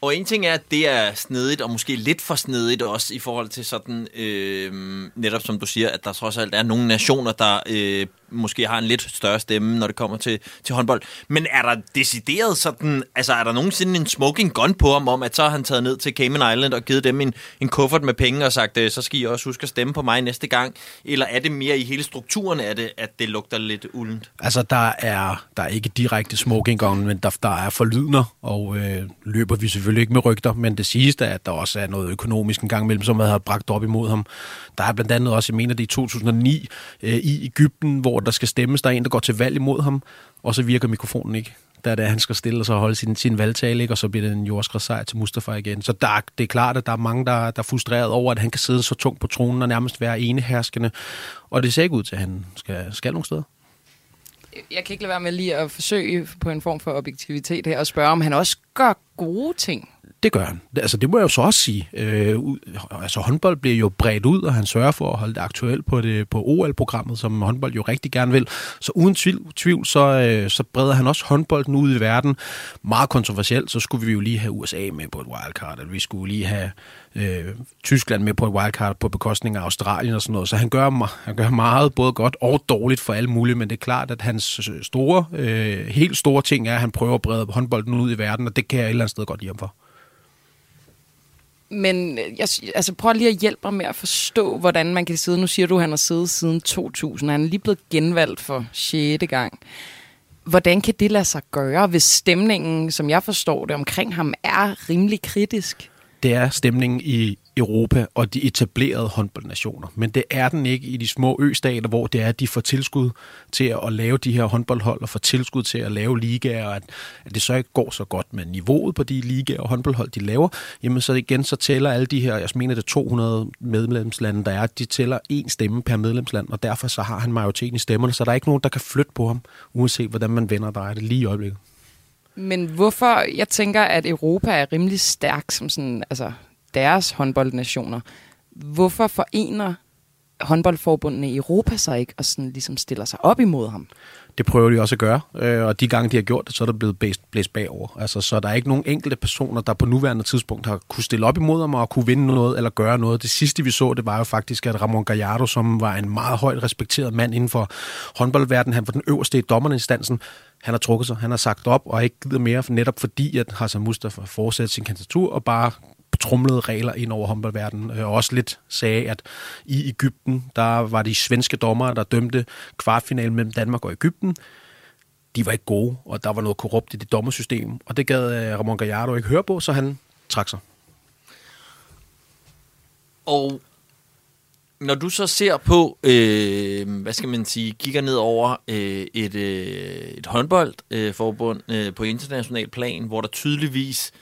Og en ting er, at det er snedigt, og måske lidt for snedigt også, i forhold til sådan, øh, netop som du siger, at der trods alt er nogle nationer, der øh, måske har en lidt større stemme, når det kommer til, til håndbold. Men er der decideret sådan, altså er der nogensinde en smoking gun på ham, om at så har han taget ned til Cayman Island og givet dem en, en kuffert med penge og sagt, øh, så skal I også huske at stemme på mig næste gang? Eller er det mere i hele strukturen af det, at det lugter lidt uldent? Altså der er, der er ikke direkte smoking gun, men der, der er forlydner, og øh, løber vi selvfølgelig ikke med rygter, men det siges da, at der også er noget økonomisk en gang imellem, som man har bragt op imod ham. Der er blandt andet også, jeg mener det i to tusind og ni, øh, i Egypten, hvor der skal stemmes, der er en, der går til valg imod ham, og så virker mikrofonen ikke. Der er det, han skal stille og så holde sin, sin valgtale, ikke? Og så bliver det en jordskredssejr til Mustafa igen. Så der, det er klart, at der er mange, der, der er frustreret over, at han kan sidde så tungt på tronen og nærmest være eneherskende, og det ser ikke ud til, at han skal, skal nogle steder. Jeg kan ikke lade være med lige at forsøge på en form for objektivitet her og spørge, om han også gør gode ting. Det gør han. Altså, det må jeg jo så også sige. Øh, altså, håndbold bliver jo bredt ud, og han sørger for at holde det aktuelt på, det, på O L-programmet, som håndbold jo rigtig gerne vil. Så uden tvivl, så, øh, så breder han også håndbolden ud i verden. Meget kontroversielt, så skulle vi jo lige have U S A med på et wildcard, eller vi skulle lige have øh, Tyskland med på et wildcard på bekostning af Australien og sådan noget. Så han gør, han gør meget, både godt og dårligt for alle mulige, men det er klart, at hans store, øh, helt store ting er, at han prøver at brede håndbolden ud i verden, og det kan jeg et eller andet sted godt lide ham for. Men jeg, altså, prøv lige at hjælpe mig med at forstå, hvordan man kan sidde. Nu siger du, at han har siddet siden to tusind, han er lige blevet genvalgt for sjette gang. Hvordan kan det lade sig gøre, hvis stemningen, som jeg forstår det, omkring ham er rimelig kritisk? Det er stemningen i Europa og de etablerede håndboldnationer. Men det er den ikke i de små østater, hvor det er, at de får tilskud til at lave de her håndboldhold og får tilskud til at lave ligaer, og at, at det så ikke går så godt med niveauet på de ligaer og håndboldhold, de laver. Jamen så igen, så tæller alle de her, jeg mener det er to hundrede medlemslande, der er, de tæller én stemme per medlemsland, og derfor så har han majoriteten i stemmerne, så der er ikke nogen, der kan flytte på ham, uanset hvordan man vender og drejer det lige i øjeblikket. Men hvorfor, jeg tænker, at Europa er rimelig stærk som sådan, altså deres håndboldnationer. Hvorfor forener håndboldforbundene i Europa sig ikke og sådan ligesom stiller sig op imod ham? det prøver de også at gøre, øh, og de gange, de har gjort det, så er det blevet blæst, blæst bagover. Altså, så der er ikke nogen enkelte personer, der på nuværende tidspunkt har kunne stille op imod dem og kunne vinde noget eller gøre noget. Det sidste, vi så, det var jo faktisk, at Ramon Garrido, som var en meget højt respekteret mand inden for håndboldverdenen, han var den øverste i dommerinstansen, han har trukket sig, han har sagt op og ikke gider mere, netop fordi, at Hassan Mustafa fortsætter sin kandidatur og bare trumlede regler ind over håndboldverdenen. Og også lidt sagde, at i Egypten, der var de svenske dommere, der dømte kvartfinalen mellem Danmark og Egypten. De var ikke gode, og der var noget korrupt i det dommersystem. Og det gad Ramon Garrido ikke høre på, så han trak sig. Og når du så ser på, øh, hvad skal man sige, kigger ned over øh, et, øh, et håndboldforbund øh, øh, på international plan, hvor der tydeligvis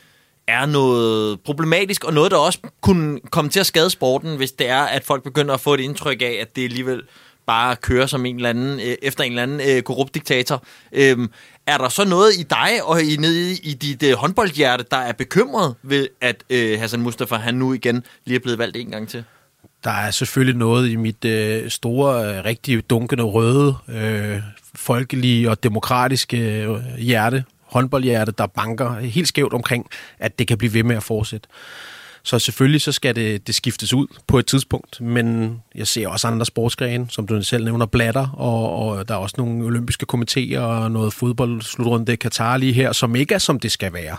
er noget problematisk, og noget, der også kunne komme til at skade sporten, hvis det er, at folk begynder at få et indtryk af, at det alligevel bare kører som en eller anden, øh, efter en eller anden øh, korrupt diktator. Øh, er der så noget i dig og i, nede i dit øh, håndboldhjerte, der er bekymret ved, at øh, Hassan Mustafa, han nu igen lige er blevet valgt en gang til? Der er selvfølgelig noget i mit øh, store, øh, rigtig dunkende røde, øh, folkelige og demokratiske øh, hjerte, håndboldhjerte, der banker helt skævt omkring, at det kan blive ved med at fortsætte. Så selvfølgelig så skal det, det skiftes ud på et tidspunkt, men jeg ser også andre sportsgrene, som du selv nævner, blatter, og, og der er også nogle olympiske komiteer og noget fodboldslutrunde i Katar lige her, som ikke er, som det skal være.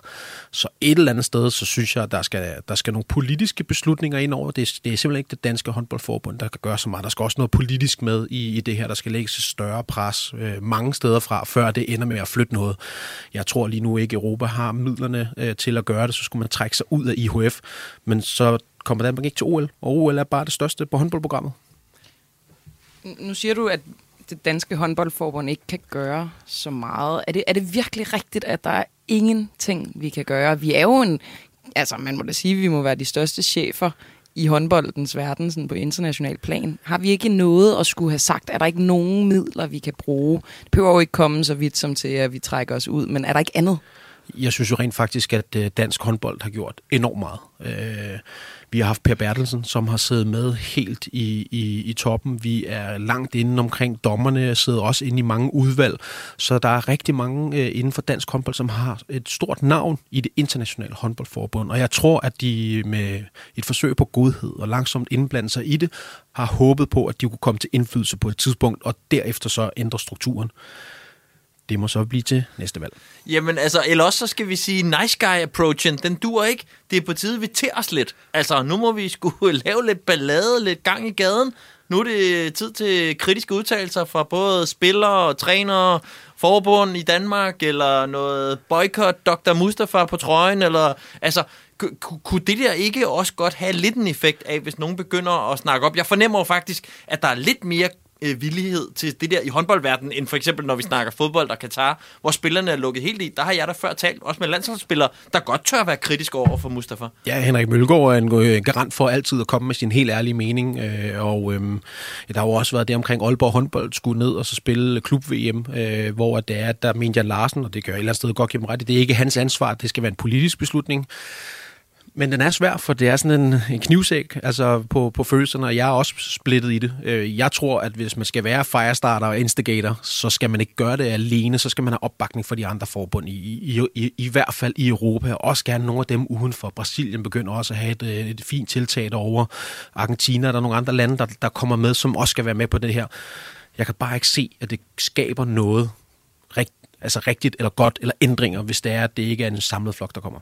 Så et eller andet sted, så synes jeg, der skal, der skal nogle politiske beslutninger ind over. Det, det er simpelthen ikke det danske håndboldforbund, der kan gøre så meget. Der skal også noget politisk med i, i det her. Der skal lægges et større pres øh, mange steder fra, før det ender med at flytte noget. Jeg tror lige nu ikke, Europa har midlerne øh, til at gøre det, så skulle man trække sig ud af I H F. Men så kommer Danmark ikke til O L, og O L er bare det største på håndboldprogrammet. Nu siger du, at det danske håndboldforbund ikke kan gøre så meget. Er det, er det virkelig rigtigt, at der er ingenting, vi kan gøre? Vi er jo en... Altså, man må da sige, at vi må være de største chefer i håndboldens verden sådan på international plan. Har vi ikke noget at skulle have sagt? Er der ikke nogen midler, vi kan bruge? Det behøver jo ikke komme så vidt som til, at vi trækker os ud, men er der ikke andet? Jeg synes jo rent faktisk, at dansk håndbold har gjort enormt meget. Øh, vi har haft Per Bertelsen, som har siddet med helt i, i, i toppen. Vi er langt inde omkring dommerne, sidder også inde i mange udvalg. Så der er rigtig mange øh, inden for dansk håndbold, som har et stort navn i det internationale håndboldforbund. Og jeg tror, at de med et forsøg på godhed og langsomt indblande sig i det, har håbet på, at de kunne komme til indflydelse på et tidspunkt, og derefter så ændre strukturen. Det må så blive til næste valg. Jamen altså, eller også så skal vi sige, nice guy approachen, den dur ikke. Det er på tide, vi tærer os lidt. Altså, nu må vi skulle lave lidt ballade, lidt gang i gaden. Nu er det tid til kritiske udtalelser fra både spillere, trænere, forbund i Danmark, eller noget boykot doktor Mustafa på trøjen, eller altså... Kunne det der ikke også godt have lidt en effekt af, hvis nogen begynder at snakke op? Jeg fornemmer jo faktisk, at der er lidt mere villighed til det der i håndboldverdenen, end for eksempel, når vi snakker fodbold og Katar, hvor spillerne er lukket helt i. Der har jeg da før talt, også med landsholdsspillere, der godt tør være kritiske over for Mustafa. Ja, Henrik Mølgaard er en garant for altid at komme med sin helt ærlige mening, og øhm, der har jo også været det omkring Aalborg håndbold skulle ned og så spille klub-V M, øh, hvor det er, der mente jeg Larsen, og det gør et eller andet sted godt give mig ret i, det er ikke hans ansvar, det skal være en politisk beslutning. Men den er svær, for det er sådan en, en knivsæk altså på, på følelserne, og jeg er også splittet i det. Jeg tror, at hvis man skal være firestarter og instigator, så skal man ikke gøre det alene, så skal man have opbakning for de andre forbund, i, i, i, i hvert fald i Europa. Også gerne nogle af dem udenfor. Brasilien begynder også at have et, et fint tiltag derovre. Argentina, der er nogle andre lande, der, der kommer med, som også skal være med på det her. Jeg kan bare ikke se, at det skaber noget rigt, altså rigtigt eller godt, eller ændringer, hvis det er, at det ikke er en samlet flok, der kommer.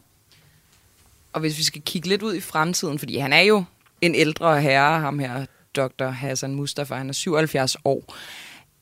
Og hvis vi skal kigge lidt ud i fremtiden, fordi han er jo en ældre herre, ham her, doktor Hassan Mustafa, han er syvoghalvfjerds år.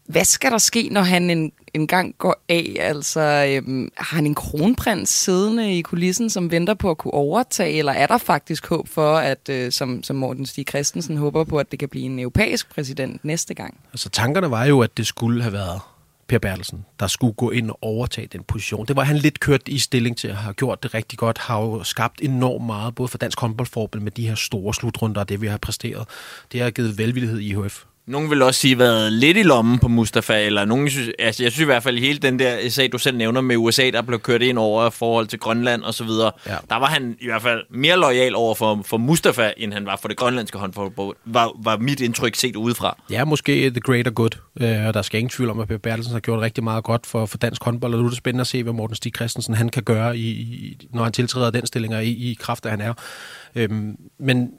Hvad skal der ske, når han en, en gang går af? Altså, øhm, har han en kronprins siddende i kulissen, som venter på at kunne overtage, eller er der faktisk håb for, at øh, som, som Morten Stig Christensen håber på, at det kan blive en europæisk præsident næste gang? Altså, tankerne var jo, at det skulle have været Per Bertelsen, der skulle gå ind og overtage den position. Det var han lidt kørt i stilling til at have gjort det rigtig godt, har jo skabt enormt meget, både for dansk håndboldforbund med de her store slutrunder og det, vi har præsteret. Det har givet velvillighed i I H F. Nogen vil også sige, været lidt i lommen på Mustafa, eller nogen synes, altså jeg synes i hvert fald hele den der sag, du selv nævner med U S A, der blev kørt ind over forhold til Grønland og så videre. Ja. Der var han i hvert fald mere loyal over for, for Mustafa, end han var for det grønlandske håndbold, var, var mit indtryk set udefra. Ja, måske the greater good, øh, og der skal ingen tvivl om, at Per Bertelsen har gjort rigtig meget godt for, for dansk håndbold, og nu er det spændende at se, hvad Morten Stig Christensen han kan gøre, i, i, når han tiltræder den stillinger i, i kraft, af han er. Øhm, men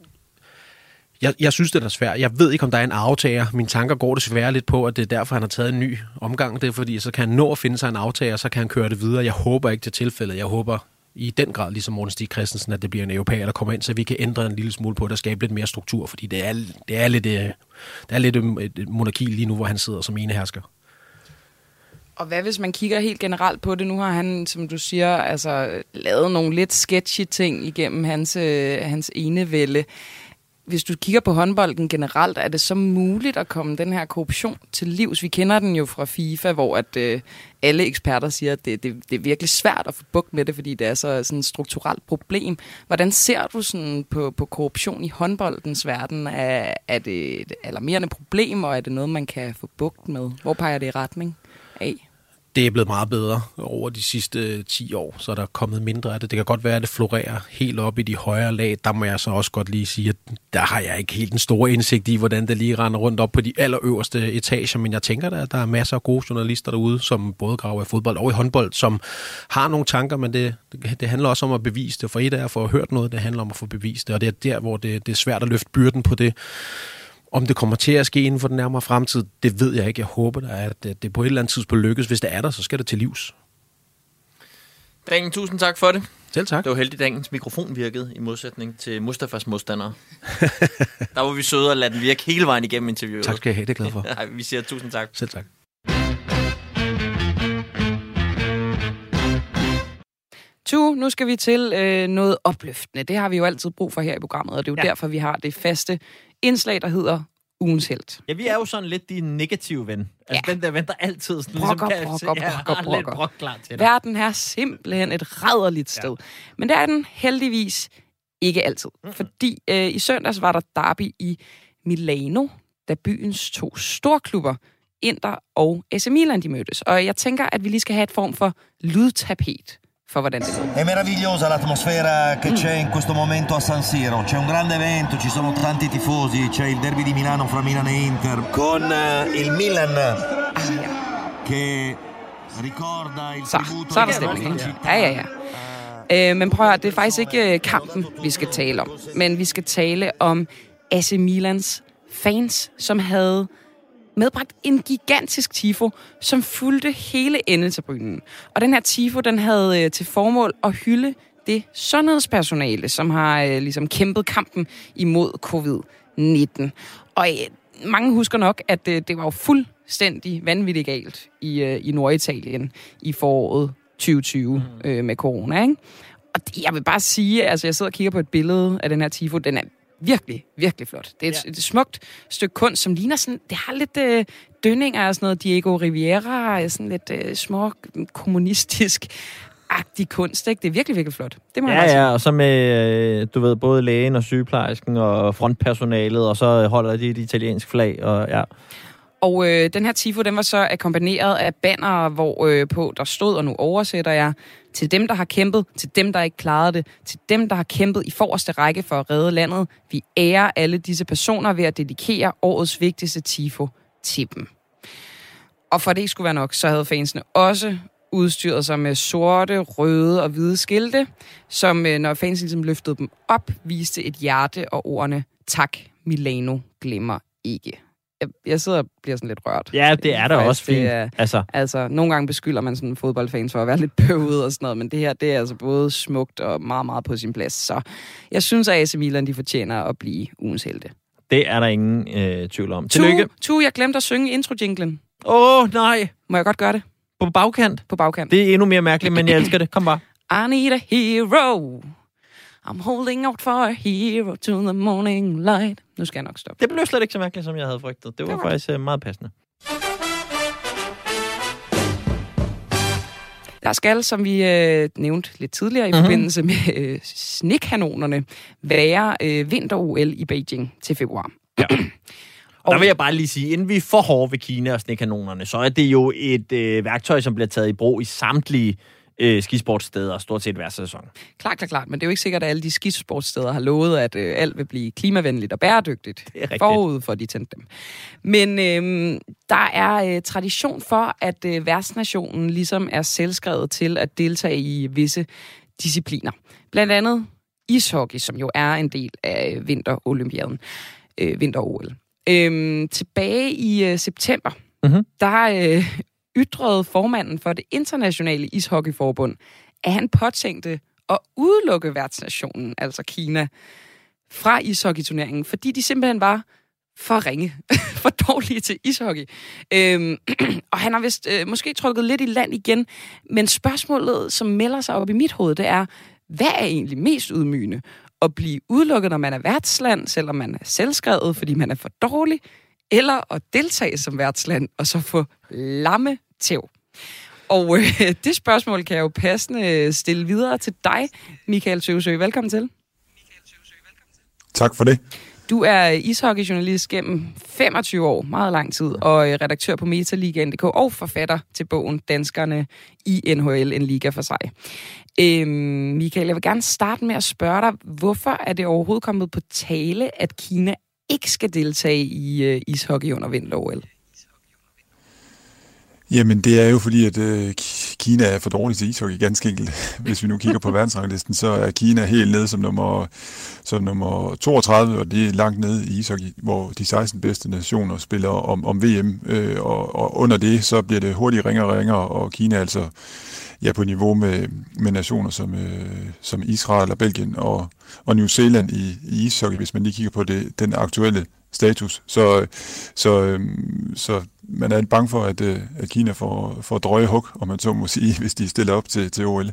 Jeg, jeg synes, det er svært. Jeg ved ikke, om der er en aftager. Mine tanker går desværre lidt på, at det er derfor, han har taget en ny omgang. Det er fordi, så kan han nå at finde sig en aftager, så kan han køre det videre. Jeg håber ikke til tilfældet. Jeg håber i den grad, ligesom Morten Stig Christensen, at det bliver en europæer, der kommer ind, så vi kan ændre en lille smule på det og skabe lidt mere struktur, fordi det er, det er lidt, det er lidt et monarki lige nu, hvor han sidder som enehersker. Og hvad hvis man kigger helt generelt på det? Nu har han, som du siger, altså, lavet nogle lidt sketchy ting igennem hans, hans enevælde. Hvis du kigger på håndbolden generelt, er det så muligt at komme den her korruption til livs? Vi kender den jo fra FIFA, hvor at, øh, alle eksperter siger, at det, det, det er virkelig svært at få bukt med det, fordi det er så, sådan et strukturelt problem. Hvordan ser du sådan på, på korruption i håndboldens verden? Er, er det et alarmerende problem, og er det noget, man kan få bukt med? Hvor peger det i retning af? Det er blevet meget bedre over de sidste ti år, så er der kommet mindre af det. Det kan godt være, at det florerer helt op i de højere lag. Der må jeg så også godt lige sige, at der har jeg ikke helt den store indsigt i, hvordan det lige render rundt op på de allerøverste etager. Men jeg tænker, at der er masser af gode journalister derude, som både graver i fodbold og i håndbold, som har nogle tanker, men det, det handler også om at bevise det. For et er at få hørt noget, det handler om at få bevist det. Og det er der, hvor det, det er svært at løfte byrden på det. Om det kommer til at ske inden for den nærmere fremtid, det ved jeg ikke. Jeg håber, at det på et eller andet tidspunkt lykkes. Hvis det er der, så skal det til livs. Drengen, tusind tak for det. Selv tak. Det var heldigt, at drengens mikrofon virkede, i modsætning til Mustafas modstandere. Der var vi søde og lade den virke hele vejen igennem interviewet. Tak skal jeg have, det er glad for. Nej, vi siger tusind tak. Selv tak. Tue, nu skal vi til øh, noget opløftende. Det har vi jo altid brug for her i programmet, og det er jo ja. derfor, vi har det faste indslag, der hedder ugens helt. Ja, vi er jo sådan lidt de negative ven. Altså ja. den der ven, der altid sådan, brokker, ligesom, brokker, brokker, ja, brokker, brokker. Lidt brok klar til dig. Verden er simpelthen et rædderligt sted. Ja. Men der er den heldigvis ikke altid. Mm-hmm. Fordi øh, i søndags var der derby i Milano, da byens to storklubber, Inter og A C Milan, de mødtes. Og jeg tænker, at vi lige skal have et form for lydtapet. For hvordan det er. È meravigliosa l'atmosfera che c'è in questo momento a San Siro. C'è un grande evento, ci sono tanti tifosi, c'è il derby di Milano fra Milan e Inter con uh, il Milan che ricorda il tributo della nostra città. Ja, ja, ja. ja. Øh, men prøv at høre, det er faktisk ikke kampen, vi skal tale om, men vi skal tale om A C Milans fans, som havde medbragt en gigantisk tifo, som fulgte hele endetribunen. Og den her tifo, den havde øh, til formål at hylde det sundhedspersonale, som har øh, ligesom kæmpet kampen imod covid nitten. Og øh, mange husker nok, at øh, det var jo fuldstændig vanvittigt galt i, øh, i Norditalien i foråret tyve tyve øh, med corona, ikke? Og det, jeg vil bare sige, altså jeg sidder og kigger på et billede af den her tifo, den er virkelig, virkelig flot. Det er et, ja. et smukt stykke kunst, som ligner sådan, det har lidt øh, dønninger og sådan noget, Diego Rivera, sådan lidt øh, smuk, kommunistisk-agtig kunst, ikke? Det er virkelig, virkelig flot. Det må ja, ja, og så med, du ved, både lægen og sygeplejersken og frontpersonalet, og så holder de et italiensk flag, og ja... Og øh, den her tifo, den var så akkompagneret af banner, hvor øh, på der stod, og nu oversætter jeg, til dem, der har kæmpet, til dem, der ikke klarede det, til dem, der har kæmpet i forreste række for at redde landet. Vi ærer alle disse personer ved at dedikere årets vigtigste tifo til dem. Og for det ikke skulle være nok, så havde fansene også udstyret sig med sorte, røde og hvide skilte, som øh, når fansen ligesom løftede dem op, viste et hjerte og ordene, tak, Milano glemmer ikke. Jeg sidder og bliver sådan lidt rørt. Ja, det er da også fint. Er, altså. altså, nogle gange beskylder man sådan fodboldfans for at være lidt bøvede og sådan noget, men det her, det er altså både smukt og meget, meget på sin plads. Så jeg synes, at A C Milan, de fortjener at blive ugens helte. Det er der ingen øh, tvivl om. Tillykke. Tue, jeg glemte at synge intro-jinglen. Åh, oh, nej. Må jeg godt gøre det? På bagkant? På bagkant. Det er endnu mere mærkeligt, men jeg elsker det. Kom bare. I need a hero. I'm holding out for a hero to the morning light. Nu skal jeg nok stoppe. Det blev slet ikke så mærkeligt, som jeg havde frygtet. Det var, det var faktisk det. Meget passende. Der skal, som vi øh, nævnte lidt tidligere i mm-hmm. forbindelse med øh, snekanonerne, være øh, vinter-O L i Beijing til februar. Ja. Og der vil jeg bare lige sige, inden vi er for hårde ved Kina og snekanonerne, så er det jo et øh, værktøj, som bliver taget i brug i samtlige øh, skisportsteder, stort set hver sæson. Klart, klart, klart. Men det er jo ikke sikkert, at alle de skisportsteder har lovet, at øh, alt vil blive klimavenligt og bæredygtigt forud for, de tændte dem. Men øh, der er øh, tradition for, at øh, værtsnationen ligesom er selvskrevet til at deltage i visse discipliner. Blandt andet ishockey, som jo er en del af vinterolympiaden, øh, vinter-O L. Øhm, tilbage i øh, september, mm-hmm. der øh, ytrede formanden for det internationale ishockeyforbund, at han påtænkte at udelukke værtsnationen, altså Kina, fra ishockeyturneringen, fordi de simpelthen var for ringe, for dårlige til ishockey. Øhm, og han har vist øh, måske trukket lidt i land igen, men spørgsmålet, som melder sig op i mit hoved, det er, hvad er egentlig mest ydmygende? At blive udelukket, når man er værtsland, selvom man er selvskrevet, fordi man er for dårlig, eller at deltage som værtsland, og så få lamme tæv. Og øh, det spørgsmål kan jeg jo passende stille videre til dig, Michael Tøvsø. Velkommen til. Tak for det. Du er ishockeyjournalist gennem femogtyve år, meget lang tid, og redaktør på Metaligaen punktum d k og forfatter til bogen Danskerne i N H L, en liga for sig. Øhm, Michael, jeg vil gerne starte med at spørge dig, hvorfor er det overhovedet kommet på tale, at Kina ikke skal deltage i øh, ishockey under vinter-O L? Jamen, det er jo fordi, at øh, Kina er for dårlig til ishockey, ganske enkelt. Hvis vi nu kigger på verdensranglisten, så er Kina helt nede som nummer, som nummer toogtredive, og det er langt nede i ishockey, hvor de seksten bedste nationer spiller om, om V M. Øh, og, og under det, så bliver det hurtigt ringer og ringer, og Kina er altså ja, på niveau med, med nationer som, øh, som Israel og Belgien og, og New Zealand i, i ishockey, hvis man lige kigger på det, den aktuelle status. Så, så, så man er bange for, at, at Kina får, får drøje hug, om man så må sige, hvis de stiller op til, til O L.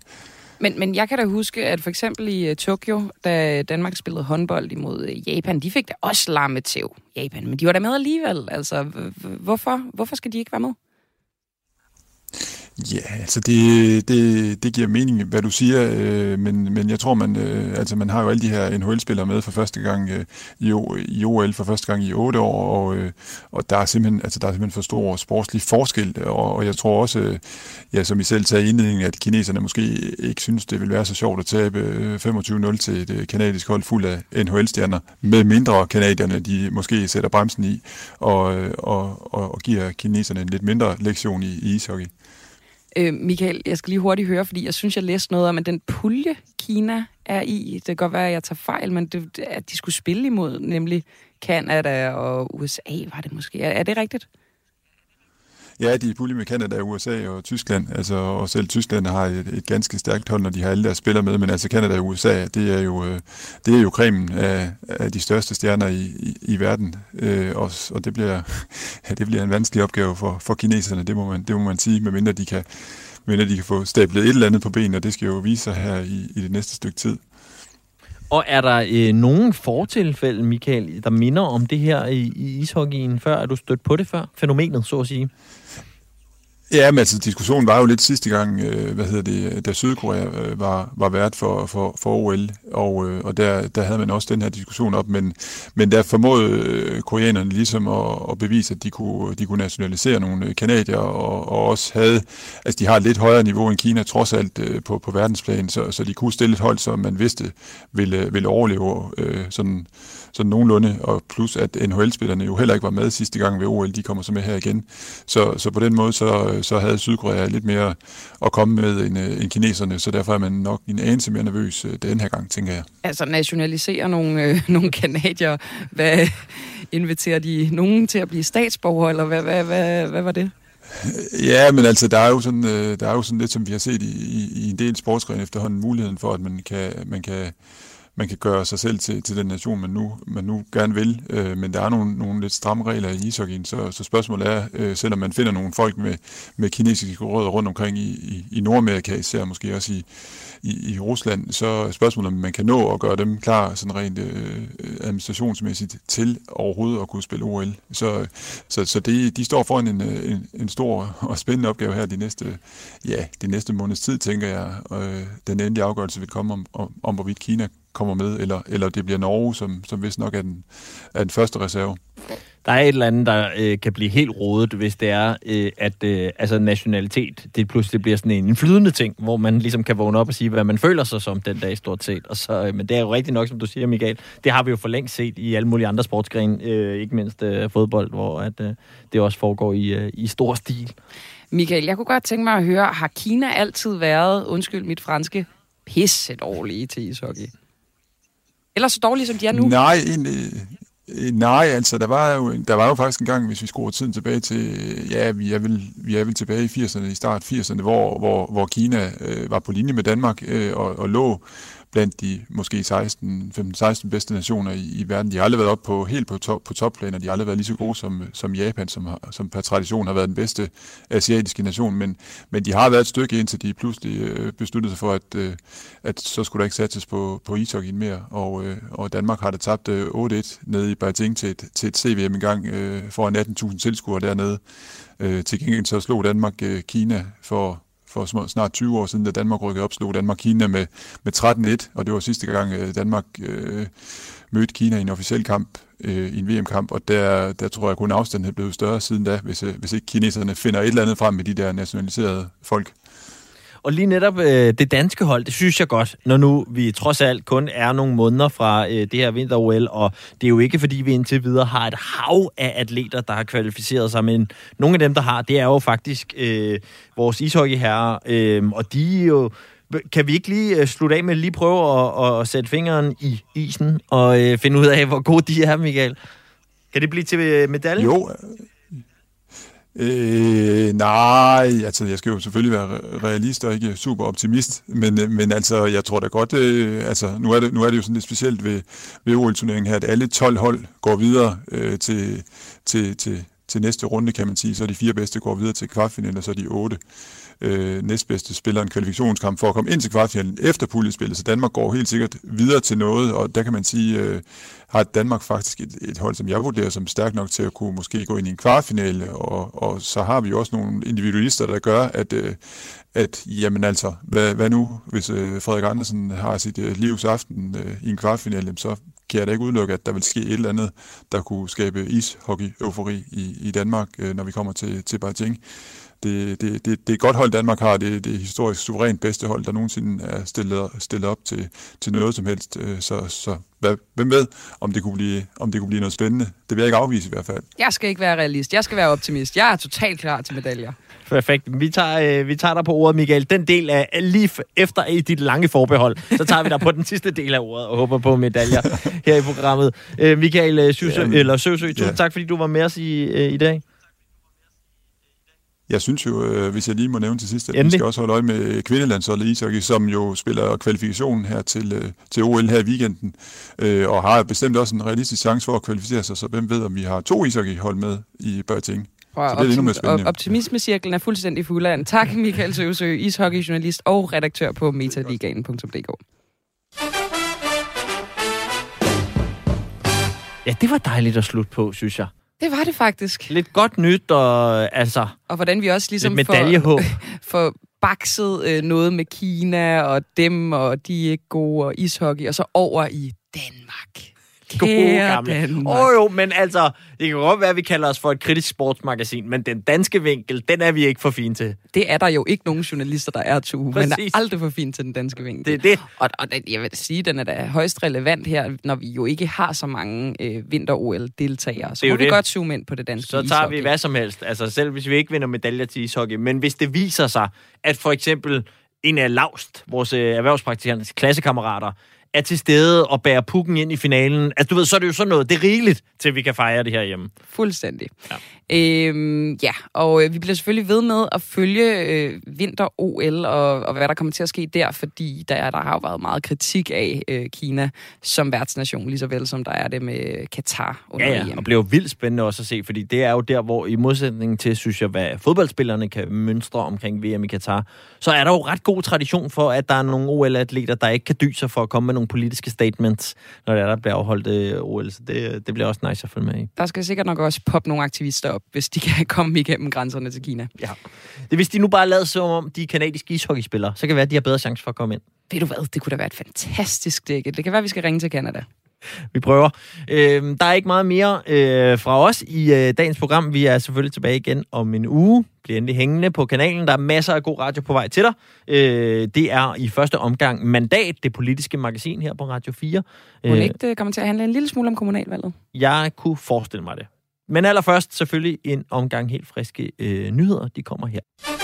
Men, men jeg kan da huske, at for eksempel i Tokyo, da Danmark spillede håndbold imod Japan, de fik da også lamme tæv, Japan, men de var da med alligevel. Altså, hvorfor, hvorfor skal de ikke være med? Ja, altså det, det, det giver mening, hvad du siger, øh, men, men jeg tror, man, øh, altså man har jo alle de her N H L-spillere med for første gang øh, i, o, i O L, for første gang i otte år, og, øh, og der, er simpelthen, altså der er simpelthen for stor sportslig forskel, og, og jeg tror også, øh, ja, som I selv sagde i indledningen, at kineserne måske ikke synes, det ville være så sjovt at tabe femogtyve nul til et kanadisk hold fuld af N H L-stjerner, med mindre kanadierne, de måske sætter bremsen i, og, og, og, og giver kineserne en lidt mindre lektion i, i ishockey. Michael, jeg skal lige hurtigt høre, fordi jeg synes, jeg læste noget om, at den pulje, Kina er i, det kan godt være, at jeg tager fejl, men det, at de skulle spille imod, nemlig Canada og U S A, var det måske. Er, er det rigtigt? Ja, de er i pulje med Canada, U S A og Tyskland, altså, og selv Tyskland har et, et ganske stærkt hold, når de har alle deres spillere med, men altså Canada og U S A, det er jo, det er jo kremen af, af de største stjerner i, i, i verden, øh, og, og det, bliver, ja, det bliver en vanskelig opgave for, for kineserne, det må man, det må man sige, medmindre de, kan, medmindre de kan få stablet et eller andet på benene, og det skal jo vise sig her i, i det næste stykke tid. Og er der øh, nogen fortilfælde, Michael, der minder om det her i, i ishockeyen før? Er du stødt på det før? Fænomenet, så at sige. Ja, men altså, diskussionen var jo lidt sidste gang, øh, hvad hedder det, da Sydkorea øh, var, var vært for, for, for O L, og, øh, og der, der havde man også den her diskussion op, men, men der formåede øh, koreanerne ligesom at, at bevise, at de kunne, de kunne nationalisere nogle kanadier, og, og også havde, altså de har et lidt højere niveau end Kina, trods alt øh, på, på verdensplan, så, så de kunne stille et hold, som man vidste ville, ville overleve øh, sådan, sådan nogenlunde, og plus at N H L-spillerne jo heller ikke var med sidste gang ved O L, de kommer så med her igen, så, så på den måde så så havde Sydkorea lidt mere at komme med end, end kineserne, så derfor er man nok en anelse mere nervøs den her gang, tænker jeg. Altså nationalisere nogle, øh, nogle kanadier, hvad inviterer de nogen til at blive statsborger, eller hvad, hvad, hvad, hvad var det? Ja, men altså, der er jo sådan, der er jo sådan lidt, som vi har set i, i, i en del sportsgrene efterhånden, muligheden for, at man kan... Man kan man kan gøre sig selv til, til den nation, man nu, man nu gerne vil, øh, men der er nogle, nogle lidt stramme regler i ishockeyen, så, så spørgsmålet er, øh, selvom man finder nogle folk med, med kinesiske rødder rundt omkring i, i, i Nordamerika, især måske også i, i, i Rusland, så er spørgsmålet, om man kan nå at gøre dem klar sådan rent øh, administrationsmæssigt til overhovedet at kunne spille O L. Så, så, så det, de står foran en, en, en stor og spændende opgave her de næste, ja, de næste måneds tid, tænker jeg. Øh, den endelige afgørelse vil komme om, om, om hvorvidt Kina kommer med, eller, eller det bliver Norge, som, som vist nok er den, er den første reserve. Der er et eller andet, der øh, kan blive helt rodet, hvis det er, øh, at øh, altså nationalitet, det pludselig bliver sådan en flydende ting, hvor man ligesom kan vågne op og sige, hvad man føler sig som den dag stort set. Og så, øh, men det er jo rigtigt nok, som du siger, Michael. Det har vi jo for længst set i alle mulige andre sportsgrene, øh, ikke mindst øh, fodbold, hvor at, øh, det også foregår i, øh, i stor stil. Michael, jeg kunne godt tænke mig at høre, har Kina altid været, undskyld mit franske, pisse dårlige til ishockey? Eller så dårlige, som de er nu? Nej, egentlig... Nej, altså, der var, jo, der var jo faktisk en gang, hvis vi skruer tiden tilbage til, ja, vi er vel, vi er vel tilbage i firserne, i start firserne, hvor, hvor, hvor Kina øh, var på linje med Danmark øh, og, og lå blandt de måske seksten, femten, seksten bedste nationer i, i verden. De har aldrig været op på, helt på, top, på topplan, og de har aldrig været lige så gode som, som Japan, som, har, som per tradition har været den bedste asiatiske nation, men, men de har været et stykke, indtil de pludselig øh, besluttede sig for, at, øh, at så skulle der ikke satses på, på ishockeyen mere, og, øh, og Danmark har det tabt øh, otte et nede i Beijing til et, til et C V M engang øh, foran atten tusind tilskuere dernede. Øh, til gengæld så slog Danmark øh, Kina for... for snart tyve år siden, da Danmark rykkede op, slog Danmark Kina med, med tretten et, og det var sidste gang Danmark øh, mødte Kina i en officiel kamp, øh, i en V M-kamp, og der, der tror jeg kun afstanden er blevet større siden da, hvis, hvis ikke kineserne finder et eller andet frem med de der nationaliserede folk. Og lige netop øh, det danske hold, det synes jeg godt, når nu vi trods alt kun er nogle måneder fra øh, det her vinter-O L, og det er jo ikke, fordi vi indtil videre har et hav af atleter, der har kvalificeret sig, men nogle af dem, der har, det er jo faktisk øh, vores ishockeyherrer, øh, og de jo... Kan vi ikke lige slutte af med lige prøve at, at sætte fingeren i isen og øh, finde ud af, hvor gode de er, Michael? Kan det blive til medalje? Jo, Øh, nej, altså jeg skal jo selvfølgelig være realist og ikke super optimist, men, men altså jeg tror da godt, øh, altså nu er, det, nu er det jo sådan lidt specielt ved, ved O L-turneringen her, at alle tolv hold går videre øh, til, til, til, til næste runde, kan man sige, så de fire bedste går videre til kvartfinalen, og så de otte øh, næstbedste spiller en kvalifikationskamp for at komme ind til kvartfinalen efter puljespillet, så Danmark går helt sikkert videre til noget, og der kan man sige, øh, har Danmark faktisk et, et hold, som jeg vurderer som stærkt nok til at kunne måske gå ind i en kvartfinale, og, og så har vi også nogle individualister, der gør, at, øh, at jamen altså, hvad, hvad nu, hvis øh, Frederik Andersen har sit øh, livsaften øh, i en kvartfinale, så kan jeg da ikke udelukke, at der vil ske et eller andet, der kunne skabe ishockey-eufori i, i Danmark, øh, når vi kommer til, til Beijing. Det, det, det, det er godt hold, Danmark har. Det, det er historisk suverænt bedste hold, der nogensinde er stillet, stillet op til, til noget som helst. Så, så hvad, hvem ved, om det, kunne blive, om det kunne blive noget spændende? Det vil jeg ikke afvise i hvert fald. Jeg skal ikke være realist. Jeg skal være optimist. Jeg er totalt klar til medaljer. Perfekt. Vi tager, vi tager dig på ordet, Michael. Den del af lige efter i dit lange forbehold, så tager vi dig på den sidste del af ordet og håber på medaljer her i programmet. Michael Søsø, ja, eller Søsø, tusind ja. tak, fordi du var med os i, i dag. Jeg synes jo, hvis jeg lige må nævne til sidst, at Endelig. vi skal også holde øje med kvindelandsholdet i ishockey, som jo spiller kvalifikationen her til, til O L her i weekenden, og har bestemt også en realistisk chance for at kvalificere sig, så hvem ved, om vi har to ishockeyhold med i Beijing. Prøv, så det er optim- endnu mere spændende. Optimismecirklen er fuldstændig fulland. Tak, Michael Søsø, ishockeyjournalist og redaktør på metaligaen punktum d k. Ja, det var dejligt at slutte på, synes jeg. Det var det faktisk. Lidt godt nyt, og altså... Og hvordan vi også ligesom får, får bakset øh, noget med Kina, og dem, og de er ikke gode, og ishockey, og så over i Danmark. Kære gamle Danmark. Åh oh, jo, men altså, det kan godt være, at vi kalder os for et kritisk sportsmagasin, men den danske vinkel, den er vi ikke for fin til. Det er der jo ikke nogen journalister, der er til uge. Man er aldrig for fin til den danske vinkel. Det er det. Og, og jeg vil sige, den er da højst relevant her, når vi jo ikke har så mange øh, vinter-O L-deltagere. Så må vi det. godt zoome ind på det danske ishockey. Så tager ishockey. vi hvad som helst, altså selv hvis vi ikke vinder medaljer til ishockey. Men hvis det viser sig, at for eksempel en af Laust, vores øh, erhvervspraktikernes klassekammerater, er til stede og bærer pukken ind i finalen. Altså, du ved, så er det jo sådan noget. Det er rigeligt til, vi kan fejre det her hjemme. Fuldstændig. Ja, øhm, ja. og øh, vi bliver selvfølgelig ved med at følge øh, vinter-O L og, og hvad der kommer til at ske der, fordi der, der har jo været meget kritik af øh, Kina som værtsnation, lige så vel som der er det med Katar under ja, ja. E M. Og bliver jo vildt spændende også at se, fordi det er jo der, hvor i modsætning til, synes jeg, hvad fodboldspillerne kan mønstre omkring V M i Katar, så er der jo ret god tradition for, at der er nogle O L-atleter, der ikke kan dyse sig for at komme med nogle politiske statements, når det er, der bliver afholdt øh, O L, så det, det bliver også nice at følge med i. Der skal sikkert nok også poppe nogle aktivister op, hvis de kan komme igennem grænserne til Kina. Ja. Det, hvis de nu bare lader som om, de er kanadiske ishockeyspillere, så kan det være, at de har bedre chance for at komme ind. Ved du hvad, det kunne da være et fantastisk dække. Det kan være, vi skal ringe til Canada. Vi prøver. Øh, der er ikke meget mere øh, fra os i øh, dagens program. Vi er selvfølgelig tilbage igen om en uge. Bliv endelig hængende på kanalen. Der er masser af god radio på vej til dig. Øh, det er i første omgang Mandat, det politiske magasin her på Radio fire. Må øh, ikke det kommer til at handle en lille smule om kommunalvalget? Jeg kunne forestille mig det. Men allerførst selvfølgelig en omgang helt friske øh, nyheder. De kommer her.